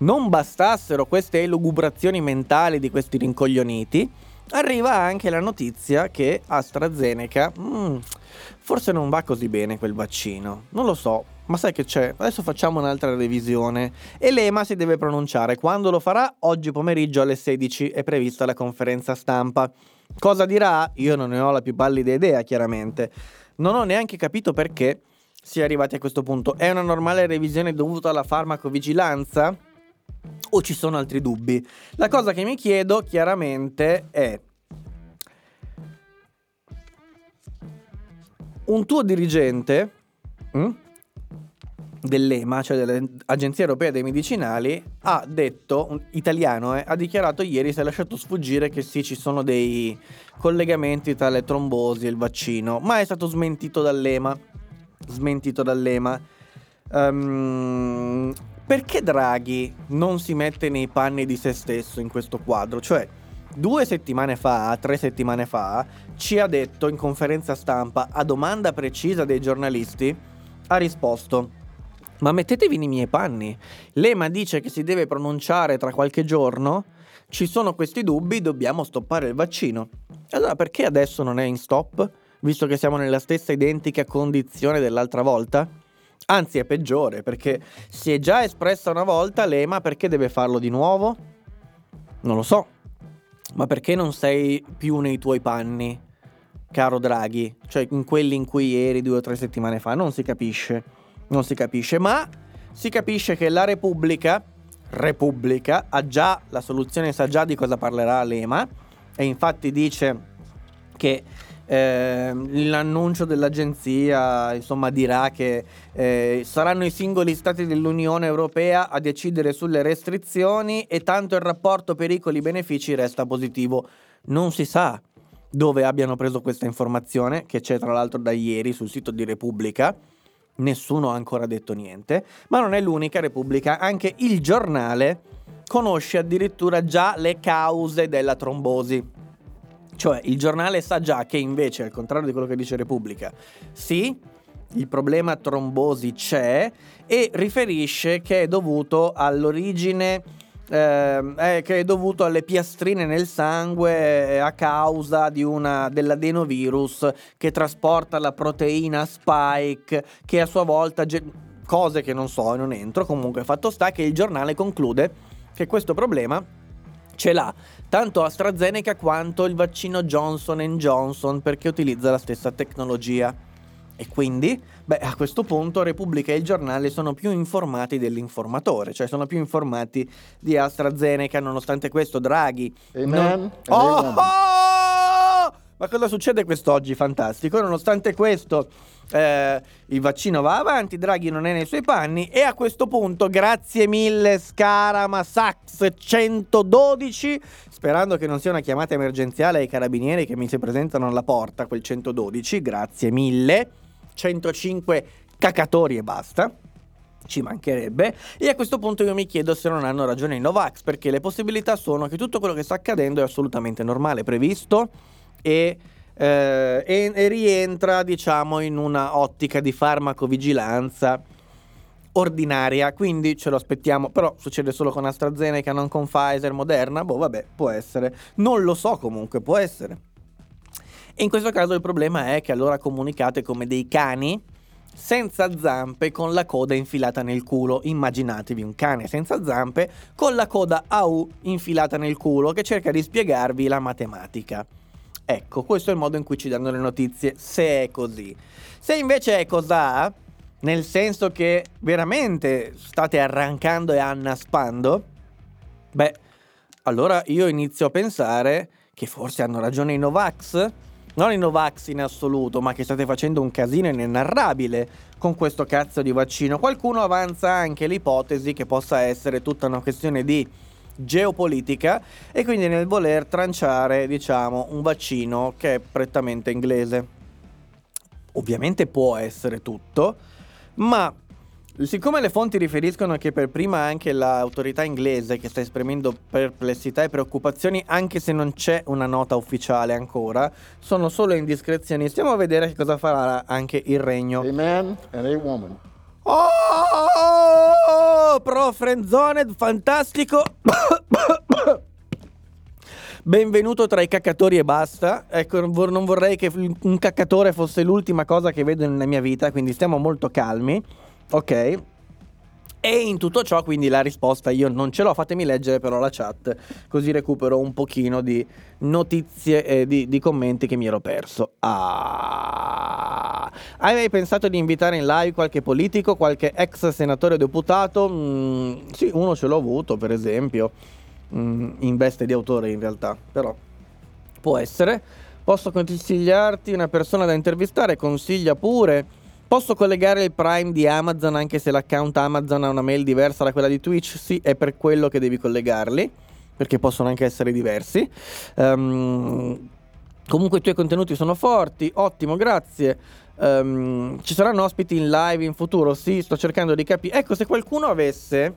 non bastassero queste elugubrazioni mentali di questi rincoglioniti, arriva anche la notizia che AstraZeneca, mm, forse non va così bene quel vaccino, non lo so, ma sai che c'è? Adesso facciamo un'altra revisione e l'EMA si deve pronunciare. Quando lo farà? Oggi pomeriggio alle sedici è prevista la conferenza stampa. Cosa dirà? Io non ne ho la più pallida idea, chiaramente. Non ho neanche capito perché si è arrivati a questo punto? È una normale revisione dovuta alla farmacovigilanza? O ci sono altri dubbi? La cosa che mi chiedo chiaramente è: un tuo dirigente mh, dell'EMA, cioè dell'Agenzia Europea dei Medicinali, ha detto, un italiano, eh, ha dichiarato ieri, si è lasciato sfuggire che sì, ci sono dei collegamenti tra le trombosi e il vaccino, ma è stato smentito dall'EMA. Smentito dall'EMA. Um, perché Draghi non si mette nei panni di se stesso in questo quadro? Cioè, Due settimane fa, tre settimane fa, ci ha detto in conferenza stampa, a domanda precisa dei giornalisti, ha risposto: ma mettetevi nei miei panni, l'EMA dice che si deve pronunciare tra qualche giorno, ci sono questi dubbi, dobbiamo stoppare il vaccino. Allora perché adesso non è in stop, visto che siamo nella stessa identica condizione dell'altra volta? Anzi, è peggiore, perché si è già espressa una volta l'EMA, perché deve farlo di nuovo? Non lo so. Ma perché non sei più nei tuoi panni, caro Draghi? Cioè, in quelli in cui eri due o tre settimane fa. Non si capisce. Non si capisce. Ma si capisce che la Repubblica Repubblica ha già la soluzione, sa già di cosa parlerà l'EMA. E infatti dice che eh, l'annuncio dell'agenzia, insomma, dirà che eh, saranno i singoli stati dell'Unione Europea a decidere sulle restrizioni, e tanto il rapporto pericoli-benefici resta positivo. Non si sa dove abbiano preso questa informazione, che c'è tra l'altro da ieri sul sito di Repubblica. Nessuno ha ancora detto niente, ma non è l'unica Repubblica. Anche Il Giornale conosce addirittura già le cause della trombosi. Cioè, Il Giornale sa già che invece, al contrario di quello che dice Repubblica, sì, il problema trombosi c'è, e riferisce che è dovuto all'origine, eh, che è dovuto alle piastrine nel sangue a causa di una, dell'adenovirus che trasporta la proteina spike, che a sua volta, ge- cose che non so e non entro, comunque fatto sta che Il Giornale conclude che questo problema ce l'ha tanto AstraZeneca quanto il vaccino Johnson and Johnson, perché utilizza la stessa tecnologia. E quindi, beh, a questo punto Repubblica e Il Giornale sono più informati dell'informatore, cioè sono più informati di AstraZeneca. Nonostante questo, Draghi non... oh, oh! Ma cosa succede quest'oggi? Fantastico. Nonostante questo, eh, il vaccino va avanti, Draghi non è nei suoi panni. E a questo punto, grazie mille Scarama Sax centododici, sperando che non sia una chiamata emergenziale ai carabinieri che mi si presentano alla porta, quel centododici, grazie mille, centocinque cacatori e basta, ci mancherebbe. E a questo punto io mi chiedo se non hanno ragione i Novax, perché le possibilità sono che tutto quello che sta accadendo è assolutamente normale, previsto e... Eh, e, e rientra, diciamo, in una ottica di farmacovigilanza ordinaria. Quindi ce lo aspettiamo. Però succede solo con AstraZeneca, non con Pfizer, Moderna. Boh, vabbè, può essere. Non lo so, comunque, può essere. E in questo caso il problema è che allora comunicate come dei cani senza zampe con la coda infilata nel culo. Immaginatevi un cane senza zampe con la coda a U infilata nel culo che cerca di spiegarvi la matematica. Ecco, questo è il modo in cui ci danno le notizie, se è così. Se invece è cos'ha, nel senso che veramente state arrancando e annaspando, beh, allora io inizio a pensare che forse hanno ragione i Novax. Non i Novax in assoluto, ma che state facendo un casino inenarrabile con questo cazzo di vaccino. Qualcuno avanza anche l'ipotesi che possa essere tutta una questione di geopolitica, e quindi nel voler tranciare, diciamo, un vaccino che è prettamente inglese. Ovviamente può essere tutto, ma siccome le fonti riferiscono che per prima anche l'autorità inglese che sta esprimendo perplessità e preoccupazioni, anche se non c'è una nota ufficiale ancora, sono solo indiscrezioni. Stiamo a vedere che cosa farà anche il Regno. A man and a woman. Oh, Pro Frenzone, fantastico. Benvenuto tra i caccatori e basta. Ecco, non vorrei che un caccatore fosse l'ultima cosa che vedo nella mia vita, quindi stiamo molto calmi, ok? E in tutto ciò, quindi, la risposta io non ce l'ho. Fatemi leggere però la chat, così recupero un pochino di notizie e di, di commenti che mi ero perso. Ah, Hai mai pensato di invitare in live qualche politico, qualche ex senatore o deputato? Mm, sì, uno ce l'ho avuto, per esempio, mm, in veste di autore in realtà, però può essere. Posso consigliarti una persona da intervistare? Consiglia pure. Posso collegare il Prime di Amazon anche se l'account Amazon ha una mail diversa da quella di Twitch? Sì, è per quello che devi collegarli, perché possono anche essere diversi. Um, comunque i tuoi contenuti sono forti, ottimo, grazie. Um, ci saranno ospiti in live in futuro? Sì, sto cercando di capire. Ecco, se qualcuno avesse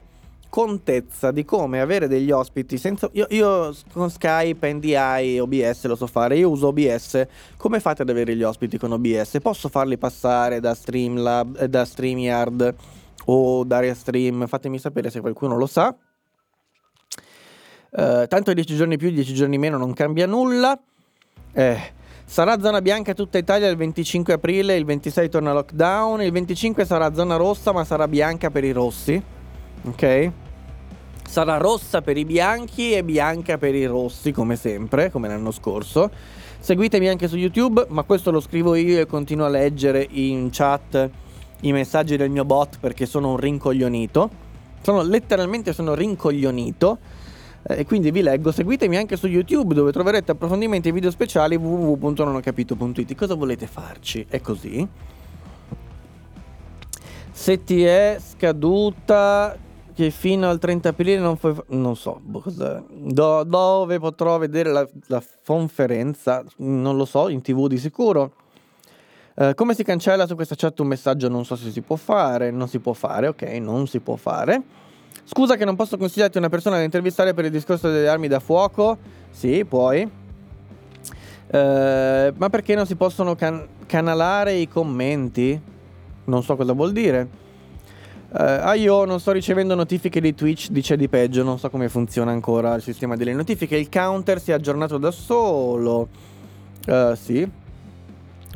contezza di come avere degli ospiti senza... Io, io con Skype, N D I, O B S lo so fare, io uso O B S. Come fate ad avere gli ospiti con O B S? Posso farli passare da Streamlab, da StreamYard o da Restream? Fatemi sapere se qualcuno lo sa. Uh, tanto dieci giorni più, dieci giorni meno non cambia nulla. Eh... Sarà zona bianca tutta Italia il venticinque aprile, il ventisei torna lockdown, il venticinque sarà zona rossa ma sarà bianca per i rossi, ok? Sarà rossa per i bianchi e bianca per i rossi come sempre, come l'anno scorso. Seguitemi anche su YouTube, ma questo lo scrivo io e continuo a leggere in chat i messaggi del mio bot perché sono un rincoglionito, sono letteralmente sono rincoglionito. E quindi vi leggo, seguitemi anche su YouTube dove troverete approfondimenti e video speciali w w w punto non ho capito punto i t. Cosa volete farci? È così. Se ti è scaduta che fino al trenta aprile non puoi... Non so, cosa... Do, dove potrò vedere la, la conferenza? Non lo so, in tv di sicuro. Uh, come si cancella su questa chat un messaggio? Non so se si può fare, non si può fare, ok, non si può fare. Scusa che non posso consigliarti una persona da intervistare per il discorso delle armi da fuoco. Sì, puoi. eh, Ma perché non si possono can- canalare i commenti? Non so cosa vuol dire. eh, Ah, io non sto ricevendo notifiche di Twitch, dice di peggio. Non so come funziona ancora il sistema delle notifiche. Il counter si è aggiornato da solo. eh, Sì.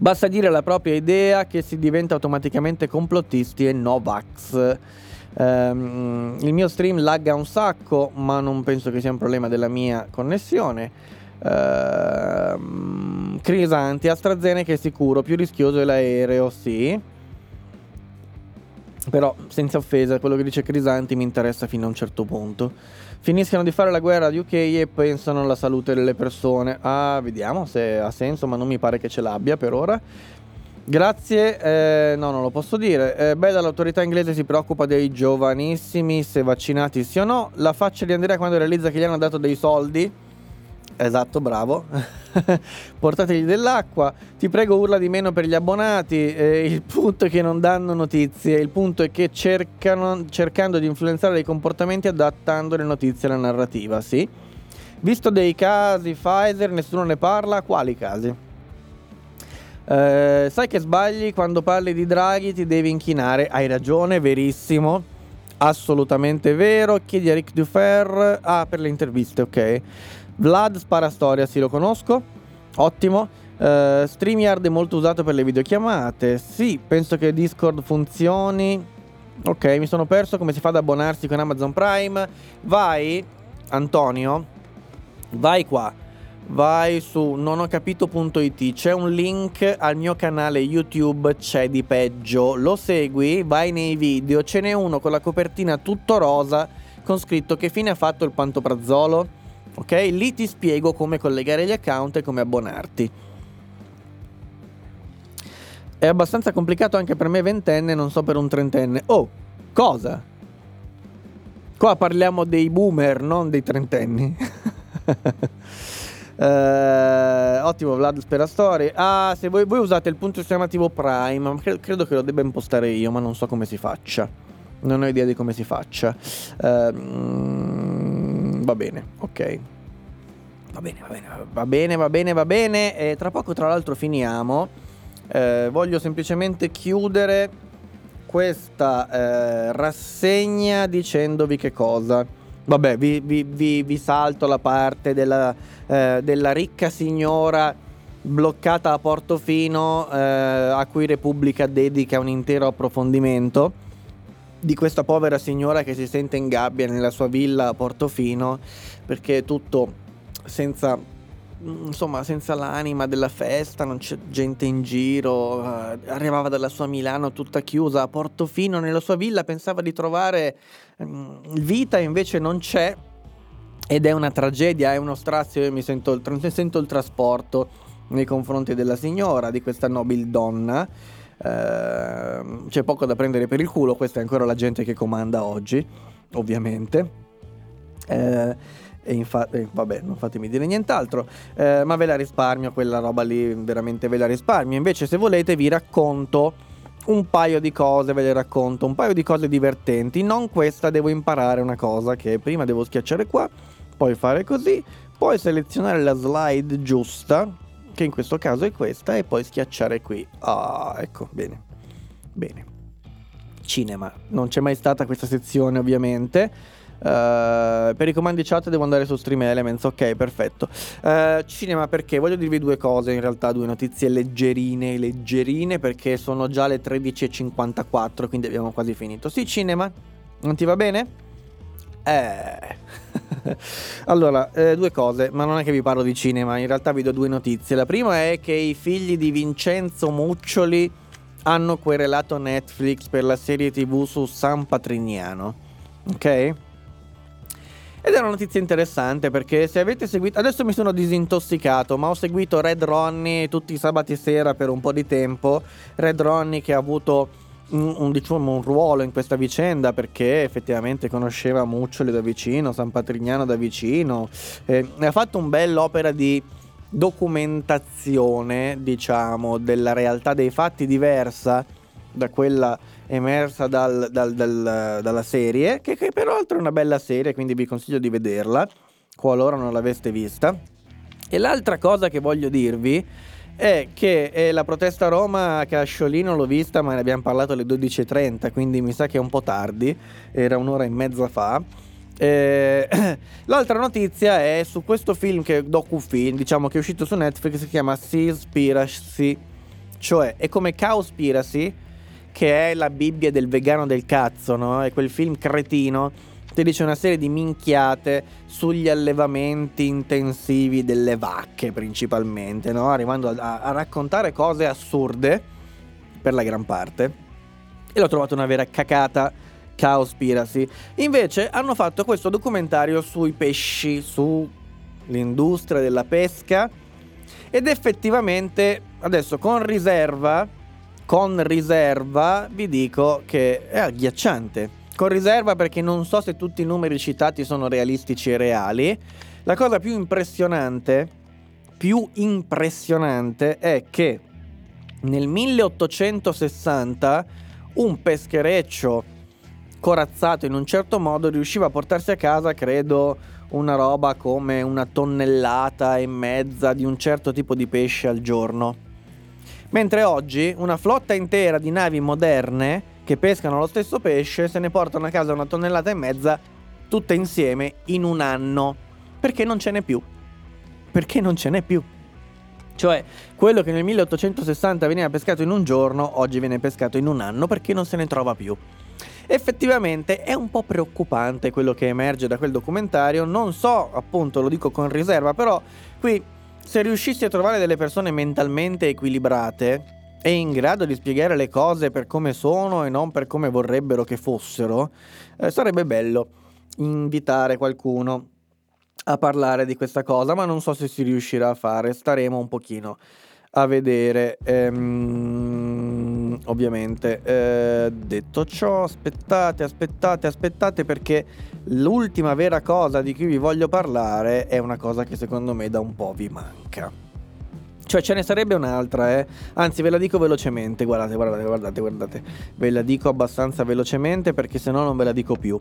Basta dire la propria idea che si diventa automaticamente complottisti e no vax. Um, il mio stream lagga un sacco, ma non penso che sia un problema della mia connessione. uh, Crisanti, AstraZeneca è sicuro, più rischioso è l'aereo, sì. Però senza offesa, quello che dice Crisanti mi interessa fino a un certo punto. Finiscano di fare la guerra ad U K e pensano alla salute delle persone. Ah, vediamo se ha senso, ma non mi pare che ce l'abbia per ora. Grazie, eh, no, non lo posso dire. eh, Beh, l'autorità inglese si preoccupa dei giovanissimi, se vaccinati sì o no. La faccia di Andrea quando realizza che gli hanno dato dei soldi. Esatto, bravo. Portategli dell'acqua. Ti prego, urla di meno per gli abbonati. eh, Il punto è che non danno notizie. Il punto è che cercano, cercando di influenzare dei comportamenti adattando le notizie alla narrativa, sì. Visto dei casi Pfizer, nessuno ne parla. Quali casi? Uh, sai che sbagli quando parli di Draghi, ti devi inchinare. Hai ragione, verissimo, assolutamente vero. Chiedi a Ric Dufer. Ah, per le interviste, ok. Vlad Sparastoria, sì, lo conosco. Ottimo. uh, StreamYard è molto usato per le videochiamate. Sì, penso che Discord funzioni. Ok, mi sono perso come si fa ad abbonarsi con Amazon Prime. Vai, Antonio, vai qua. Vai su non ho capito punto i t, c'è un link al mio canale YouTube C'è di peggio. Lo segui, vai nei video, ce n'è uno con la copertina tutto rosa con scritto "Che fine ha fatto il Pantoprazolo?". Ok? Lì ti spiego come collegare gli account e come abbonarti. È abbastanza complicato anche per me ventenne, non so per un trentenne. Oh, cosa? Qua parliamo dei boomer, non dei trentenni. Uh, ottimo, Vlad Sperastorie. Ah, se voi, voi usate il punto esclamativo Prime, credo, credo che lo debba impostare io, ma non so come si faccia. Non ho idea di come si faccia. Uh, mm, va bene, ok. Va bene, va bene, va bene, va bene, va bene. E tra poco, tra l'altro, finiamo. Uh, voglio semplicemente chiudere questa uh, rassegna dicendovi che cosa. Vabbè, vi, vi, vi, vi salto la parte della, eh, della ricca signora bloccata a Portofino, eh, a cui Repubblica dedica un intero approfondimento, di questa povera signora che si sente in gabbia nella sua villa a Portofino perché è tutto senza insomma senza l'anima della festa, non c'è gente in giro, uh, arrivava dalla sua Milano tutta chiusa, a Portofino nella sua villa pensava di trovare um, vita e invece non c'è, ed è una tragedia, è uno strazio. Io mi sento il, tra- sento il trasporto nei confronti della signora, di questa nobile donna. Uh, c'è poco da prendere per il culo, questa è ancora la gente che comanda oggi, ovviamente. Uh, E infatti, vabbè, non fatemi dire nient'altro, eh, ma ve la risparmio, quella roba lì veramente ve la risparmio. Invece, se volete, vi racconto un paio di cose, ve le racconto un paio di cose divertenti. Non questa, devo imparare una cosa, che prima devo schiacciare qua, poi fare così, poi selezionare la slide giusta, che in questo caso è questa, e poi schiacciare qui. Ah, ecco, bene, bene. Cinema. Non c'è mai stata questa sezione, ovviamente. Uh, per i comandi chat devo andare su Stream Elements. Ok, perfetto. uh, Cinema, perché voglio dirvi due cose, in realtà due notizie leggerine leggerine perché sono già le tredici e cinquantaquattro, quindi abbiamo quasi finito. Sì, cinema, non ti va bene? Eh Allora, eh, due cose, ma non è che vi parlo di cinema, in realtà vi do due notizie. La prima è che i figli di Vincenzo Muccioli hanno querelato Netflix per la serie tv su San Patrignano. Ok? Ed è una notizia interessante, perché se avete seguito... Adesso mi sono disintossicato, ma ho seguito Red Ronnie tutti i sabati sera per un po' di tempo. Red Ronnie che ha avuto un, un, diciamo, un ruolo in questa vicenda, perché effettivamente conosceva Muccioli da vicino, San Patrignano da vicino. Eh, ha fatto un bell'opera di documentazione, diciamo, della realtà dei fatti, diversa da quella emersa dal, dal, dal, dalla serie, che, che peraltro è una bella serie, quindi vi consiglio di vederla qualora non l'aveste vista. E l'altra cosa che voglio dirvi è che è la protesta a Roma, che a Sciolino l'ho vista, ma ne abbiamo parlato alle dodici e trenta, quindi mi sa che è un po' tardi, era un'ora e mezza fa. Eh, l'altra notizia è su questo film, che è docufilm, diciamo, che è uscito su Netflix, si chiama Seaspiracy, cioè è come Cowspiracy, che è la Bibbia del vegano del cazzo, no? È quel film cretino che dice una serie di minchiate sugli allevamenti intensivi delle vacche, principalmente, no? Arrivando a, a raccontare cose assurde, per la gran parte. E l'ho trovato una vera cacata, Cowspiracy. Invece hanno fatto questo documentario sui pesci, sull'industria della pesca, ed effettivamente, adesso con riserva, con riserva vi dico che è agghiacciante. Con riserva, perché non so se tutti i numeri citati sono realistici e reali. La cosa più impressionante, più impressionante è che nel milleottocentosessanta un peschereccio corazzato in un certo modo riusciva a portarsi a casa, credo, una roba come una tonnellata e mezza di un certo tipo di pesce al giorno. Mentre oggi una flotta intera di navi moderne che pescano lo stesso pesce se ne portano a casa una tonnellata e mezza tutte insieme in un anno, perché non ce n'è più, perché non ce n'è più. Cioè, quello che nel milleottocentosessanta veniva pescato in un giorno, oggi viene pescato in un anno, perché non se ne trova più. Effettivamente è un po' preoccupante quello che emerge da quel documentario. Non so, appunto, lo dico con riserva, però qui, se riuscissi a trovare delle persone mentalmente equilibrate e in grado di spiegare le cose per come sono e non per come vorrebbero che fossero, eh, sarebbe bello invitare qualcuno a parlare di questa cosa, ma non so se si riuscirà a fare, staremo un pochino a vedere, ehm, ovviamente. Eh, detto ciò, aspettate, aspettate, aspettate, perché l'ultima vera cosa di cui vi voglio parlare è una cosa che secondo me da un po' vi manca. Cioè, ce ne sarebbe un'altra, eh. Anzi, ve la dico velocemente, guardate, guardate, guardate, guardate. Ve la dico abbastanza velocemente, perché se no non ve la dico più.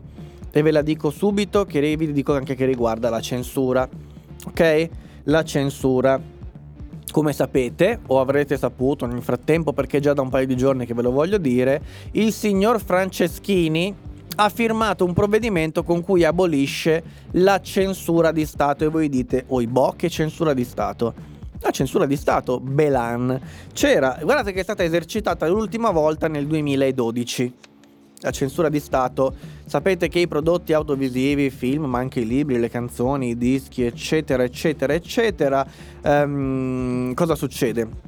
E ve la dico subito, che vi dico anche che riguarda la censura. Ok? La censura. Come sapete, o avrete saputo nel frattempo, perché già da un paio di giorni che ve lo voglio dire, il signor Franceschini ha firmato un provvedimento con cui abolisce la censura di Stato. E voi dite, oibò, che censura di Stato? La censura di Stato, Belan, c'era, guardate che è stata esercitata l'ultima volta nel duemiladodici. la censura di Stato, sapete che i prodotti audiovisivi, i film, ma anche i libri, le canzoni, i dischi, eccetera, eccetera, eccetera, ehm, cosa succede?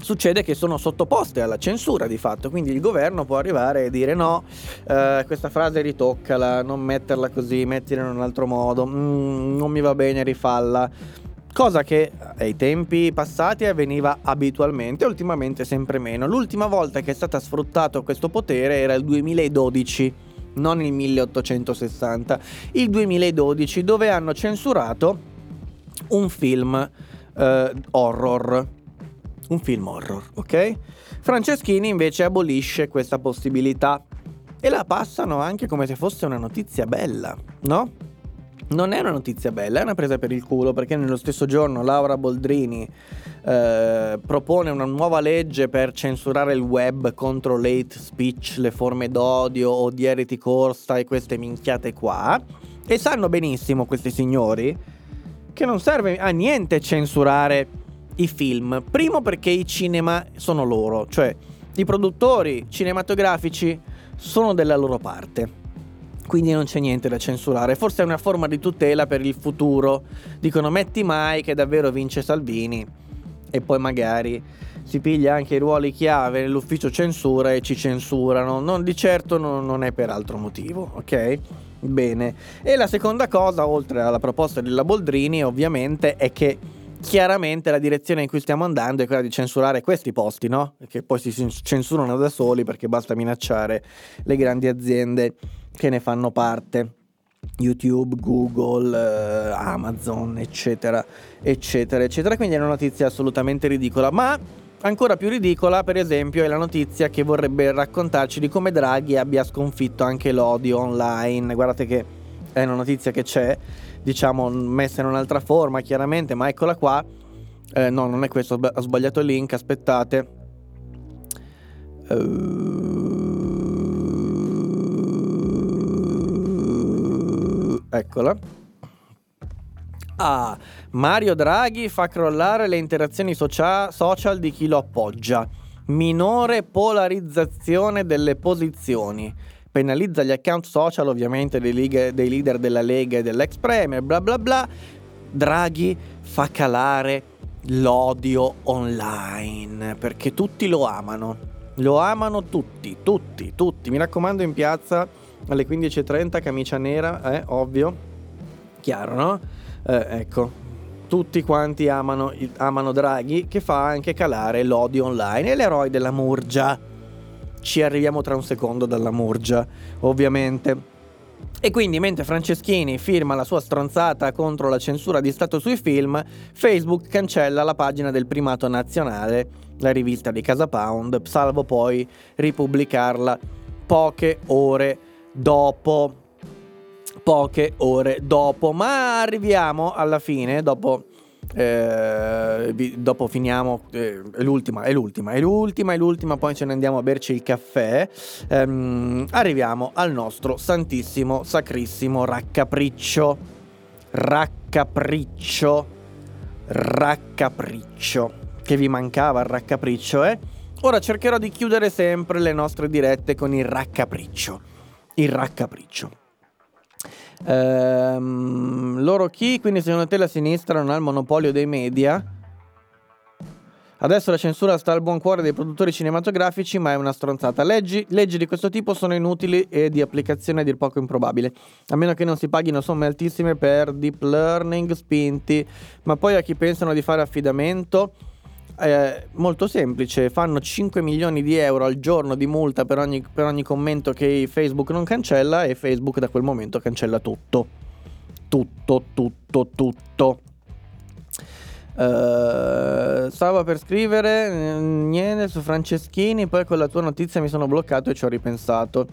Succede che sono sottoposte alla censura di fatto, quindi il governo può arrivare e dire no, eh, questa frase ritoccala, non metterla così, mettila in un altro modo, mm, non mi va bene, rifalla. Cosa che ai tempi passati avveniva abitualmente, ultimamente sempre meno. L'ultima volta che è stato sfruttato questo potere era il duemiladodici, non il milleottocentosessanta, il duemiladodici, dove hanno censurato un film eh, horror. Un film horror, ok? Franceschini invece abolisce questa possibilità e la passano anche come se fosse una notizia bella, no? Non è una notizia bella, è una presa per il culo, perché nello stesso giorno Laura Boldrini eh, propone una nuova legge per censurare il web contro l'hate speech, le forme d'odio, odiere di corsa e queste minchiate qua, e sanno benissimo questi signori che non serve a niente censurare i film. Primo, perché i cinema sono loro, cioè i produttori cinematografici sono della loro parte, quindi non c'è niente da censurare. Forse è una forma di tutela per il futuro, dicono metti mai che davvero vince Salvini e poi magari si piglia anche i ruoli chiave nell'ufficio censura e ci censurano, non di certo non, non è per altro motivo, ok? Bene. E la seconda cosa, oltre alla proposta della Boldrini, ovviamente, è che chiaramente la direzione in cui stiamo andando è quella di censurare questi posti, no? Che poi si censurano da soli, perché basta minacciare le grandi aziende che ne fanno parte, YouTube, Google, eh, Amazon, eccetera, eccetera, eccetera. Quindi è una notizia assolutamente ridicola, ma ancora più ridicola, per esempio, è la notizia che vorrebbe raccontarci di come Draghi abbia sconfitto anche l'odio online. Guardate che è una notizia che c'è, diciamo messa in un'altra forma chiaramente, ma eccola qua. eh, no, non è questo, ho sbagliato il link, aspettate. uh, eccola. Ah, Mario Draghi fa crollare le interazioni socia- social di chi lo appoggia, minore polarizzazione delle posizioni, penalizza gli account social ovviamente dei, league, dei leader della Lega e dell'ex premier, bla bla bla. Draghi fa calare l'odio online perché tutti lo amano, lo amano tutti, tutti, tutti. Mi raccomando, in piazza alle quindici e trenta, camicia nera, eh, ovvio, chiaro, no? Eh, ecco, tutti quanti amano, amano Draghi, che fa anche calare l'odio online. È l'eroe della Murgia. Ci arriviamo tra un secondo dalla Murgia, ovviamente. E quindi, mentre Franceschini firma la sua stronzata contro la censura di Stato sui film, Facebook cancella la pagina del Primato Nazionale, la rivista di Casa Pound, salvo poi ripubblicarla poche ore dopo. Poche ore dopo. Ma arriviamo alla fine, dopo... Eh, vi, dopo finiamo, eh, è l'ultima, è l'ultima, è l'ultima, è l'ultima, poi ce ne andiamo a berci il caffè. ehm, Arriviamo al nostro santissimo, sacrissimo raccapriccio. Raccapriccio Raccapriccio Che vi mancava il raccapriccio, eh? Ora cercherò di chiudere sempre le nostre dirette con il raccapriccio. Il raccapriccio. Um, loro chi? Quindi secondo te la sinistra non ha il monopolio dei media? Adesso la censura sta al buon cuore dei produttori cinematografici, ma è una stronzata. Leggi, leggi di questo tipo sono inutili e di applicazione a dir poco improbabile, a meno che non si paghino somme altissime per deep learning spinti. Ma poi a chi pensano di fare affidamento? Eh, molto semplice, fanno cinque milioni di euro al giorno di multa per ogni, per ogni commento che Facebook non cancella, e Facebook da quel momento cancella tutto. Tutto, tutto, tutto. eh, Stavo per scrivere niente su Franceschini, poi con la tua notizia mi sono bloccato e ci ho ripensato.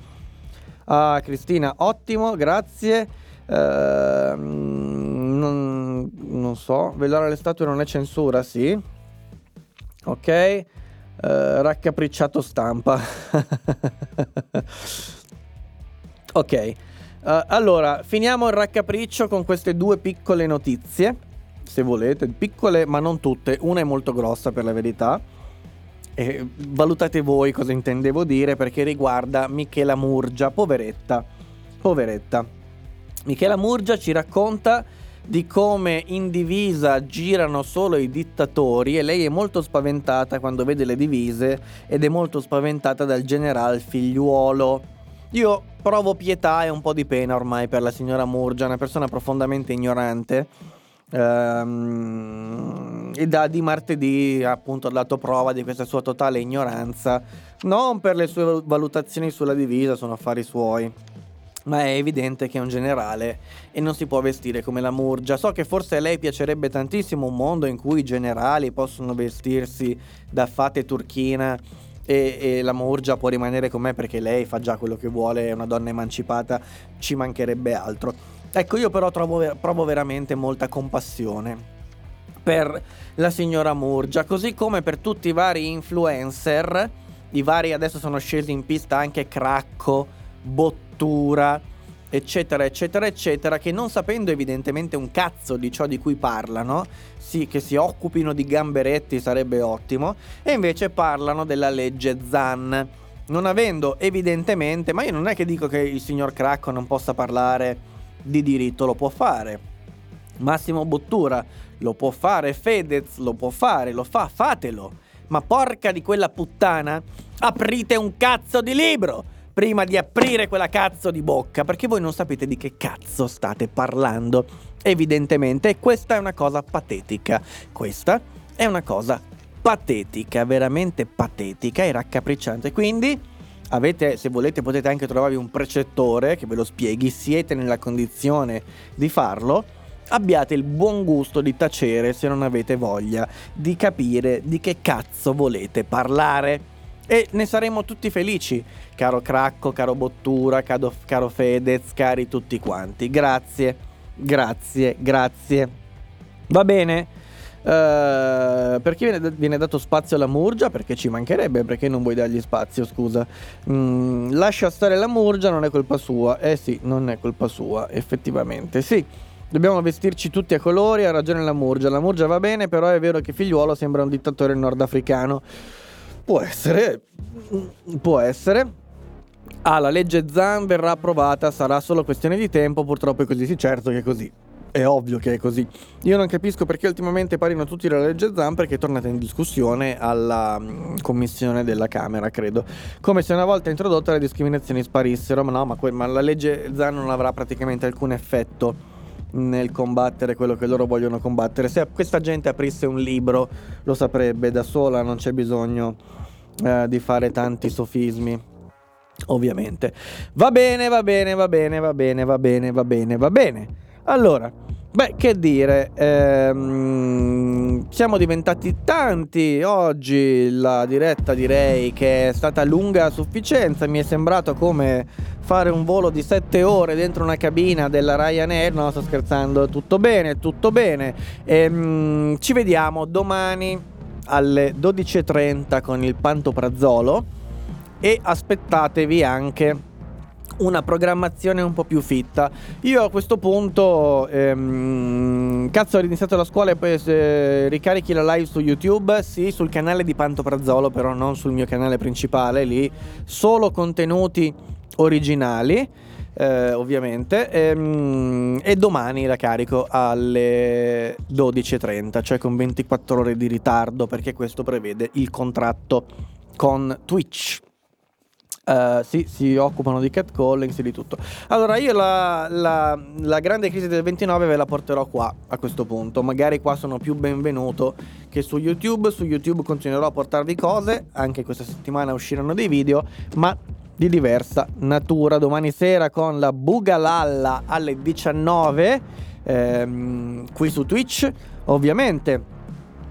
Ah, Cristina, ottimo, grazie. eh, non, non so, velare le statue non è censura, sì? Ok, eh, raccapricciato stampa. Ok, eh, allora finiamo il raccapriccio con queste due piccole notizie, se volete, piccole ma non tutte, una è molto grossa per la verità. eh, valutate voi cosa intendevo dire, perché riguarda Michela Murgia, poveretta, poveretta. Michela Murgia ci racconta di come in divisa girano solo i dittatori e lei è molto spaventata quando vede le divise ed è molto spaventata dal general Figliuolo. Io provo pietà e un po' di pena ormai per la signora Murgia, una persona profondamente ignorante, ehm, e da di martedì appunto ha dato prova di questa sua totale ignoranza, non per le sue valutazioni sulla divisa, sono affari suoi, ma è evidente che è un generale e non si può vestire come la Murgia. So che forse a lei piacerebbe tantissimo un mondo in cui i generali possono vestirsi da fate turchina e, e la Murgia può rimanere con me perché lei fa già quello che vuole, è una donna emancipata, ci mancherebbe altro. Ecco, io però trovo, provo veramente molta compassione per la signora Murgia, così come per tutti i vari influencer, i vari adesso sono scesi in pista anche Cracco, Bottura, eccetera eccetera eccetera, che non sapendo evidentemente un cazzo di ciò di cui parlano, sì, che si occupino di gamberetti sarebbe ottimo, e invece parlano della legge Zan, non avendo evidentemente, ma io non è che dico che il signor Cracco non possa parlare di diritto, lo può fare, Massimo Bottura lo può fare, Fedez lo può fare, lo fa, fatelo, ma porca di quella puttana, aprite un cazzo di libro prima di aprire quella cazzo di bocca, perché voi non sapete di che cazzo state parlando, evidentemente, e questa è una cosa patetica, questa è una cosa patetica, veramente patetica e raccapricciante. Quindi avete, se volete potete anche trovarvi un precettore che ve lo spieghi, siete nella condizione di farlo, abbiate il buon gusto di tacere se non avete voglia di capire di che cazzo volete parlare. E ne saremo tutti felici, caro Cracco, caro Bottura, caro, caro Fedez, cari tutti quanti. Grazie, grazie, grazie. Va bene, uh, perché viene, viene dato spazio alla Murgia? Perché ci mancherebbe, perché non vuoi dargli spazio, scusa. Mm, lascia stare la Murgia, non è colpa sua. Eh sì, non è colpa sua, effettivamente, sì. Dobbiamo vestirci tutti a colori, ha ragione la Murgia. La Murgia va bene, però è vero che Figliuolo sembra un dittatore nordafricano. Può essere, può essere. Ah, la legge Zan verrà approvata, sarà solo questione di tempo, purtroppo è così, sì, certo che è così, è ovvio che è così. Io non capisco perché ultimamente parino tutti la legge Zan, perché è tornata in discussione alla commissione della Camera, credo. Come se una volta introdotta le discriminazioni sparissero, ma no, ma, que- ma la legge Zan non avrà praticamente alcun effetto nel combattere quello che loro vogliono combattere. Se questa gente aprisse un libro lo saprebbe da sola, non c'è bisogno eh, di fare tanti sofismi, ovviamente. Va bene, va bene, va bene, va bene, va bene, va bene, va bene. Allora, beh, che dire, ehm, siamo diventati tanti oggi, la diretta direi che è stata lunga a sufficienza, mi è sembrato come fare un volo di sette ore dentro una cabina della Ryanair, no, sto scherzando, tutto bene, tutto bene, ehm, ci vediamo domani alle dodici e trenta con il Pantoprazolo e aspettatevi anche una programmazione un po' più fitta. Io a questo punto ehm, cazzo, ho iniziato la scuola e poi eh, ricarichi la live su YouTube, sì, sul canale di Pantoprazolo, però non sul mio canale principale, lì solo contenuti originali, eh, ovviamente, ehm, e domani la carico alle dodici e trenta, cioè con ventiquattro ore di ritardo, perché questo prevede il contratto con Twitch. Uh, sì, si occupano di catcalling, sì, di tutto. Allora io la, la, la grande crisi del ventinove ve la porterò qua a questo punto. Magari qua sono più benvenuto che su YouTube. Su YouTube continuerò a portarvi cose, anche questa settimana usciranno dei video, ma di diversa natura. Domani sera con la Bugalalla alle diciannove, ehm, qui su Twitch, ovviamente.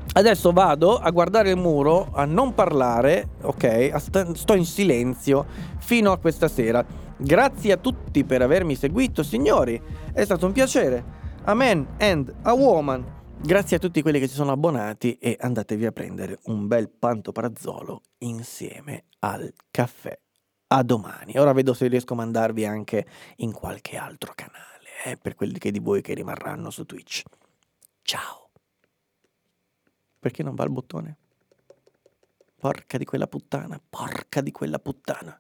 Adesso vado a guardare il muro, a non parlare, ok? St- sto in silenzio fino a questa sera. Grazie a tutti per avermi seguito, signori. È stato un piacere. A man and a woman. Grazie a tutti quelli che si sono abbonati e andatevi a prendere un bel Pantoprazolo insieme al caffè. A domani. Ora vedo se riesco a mandarvi anche in qualche altro canale, eh, per quelli che di voi che rimarranno su Twitch. Ciao. Perché non va il bottone? Porca di quella puttana, porca di quella puttana.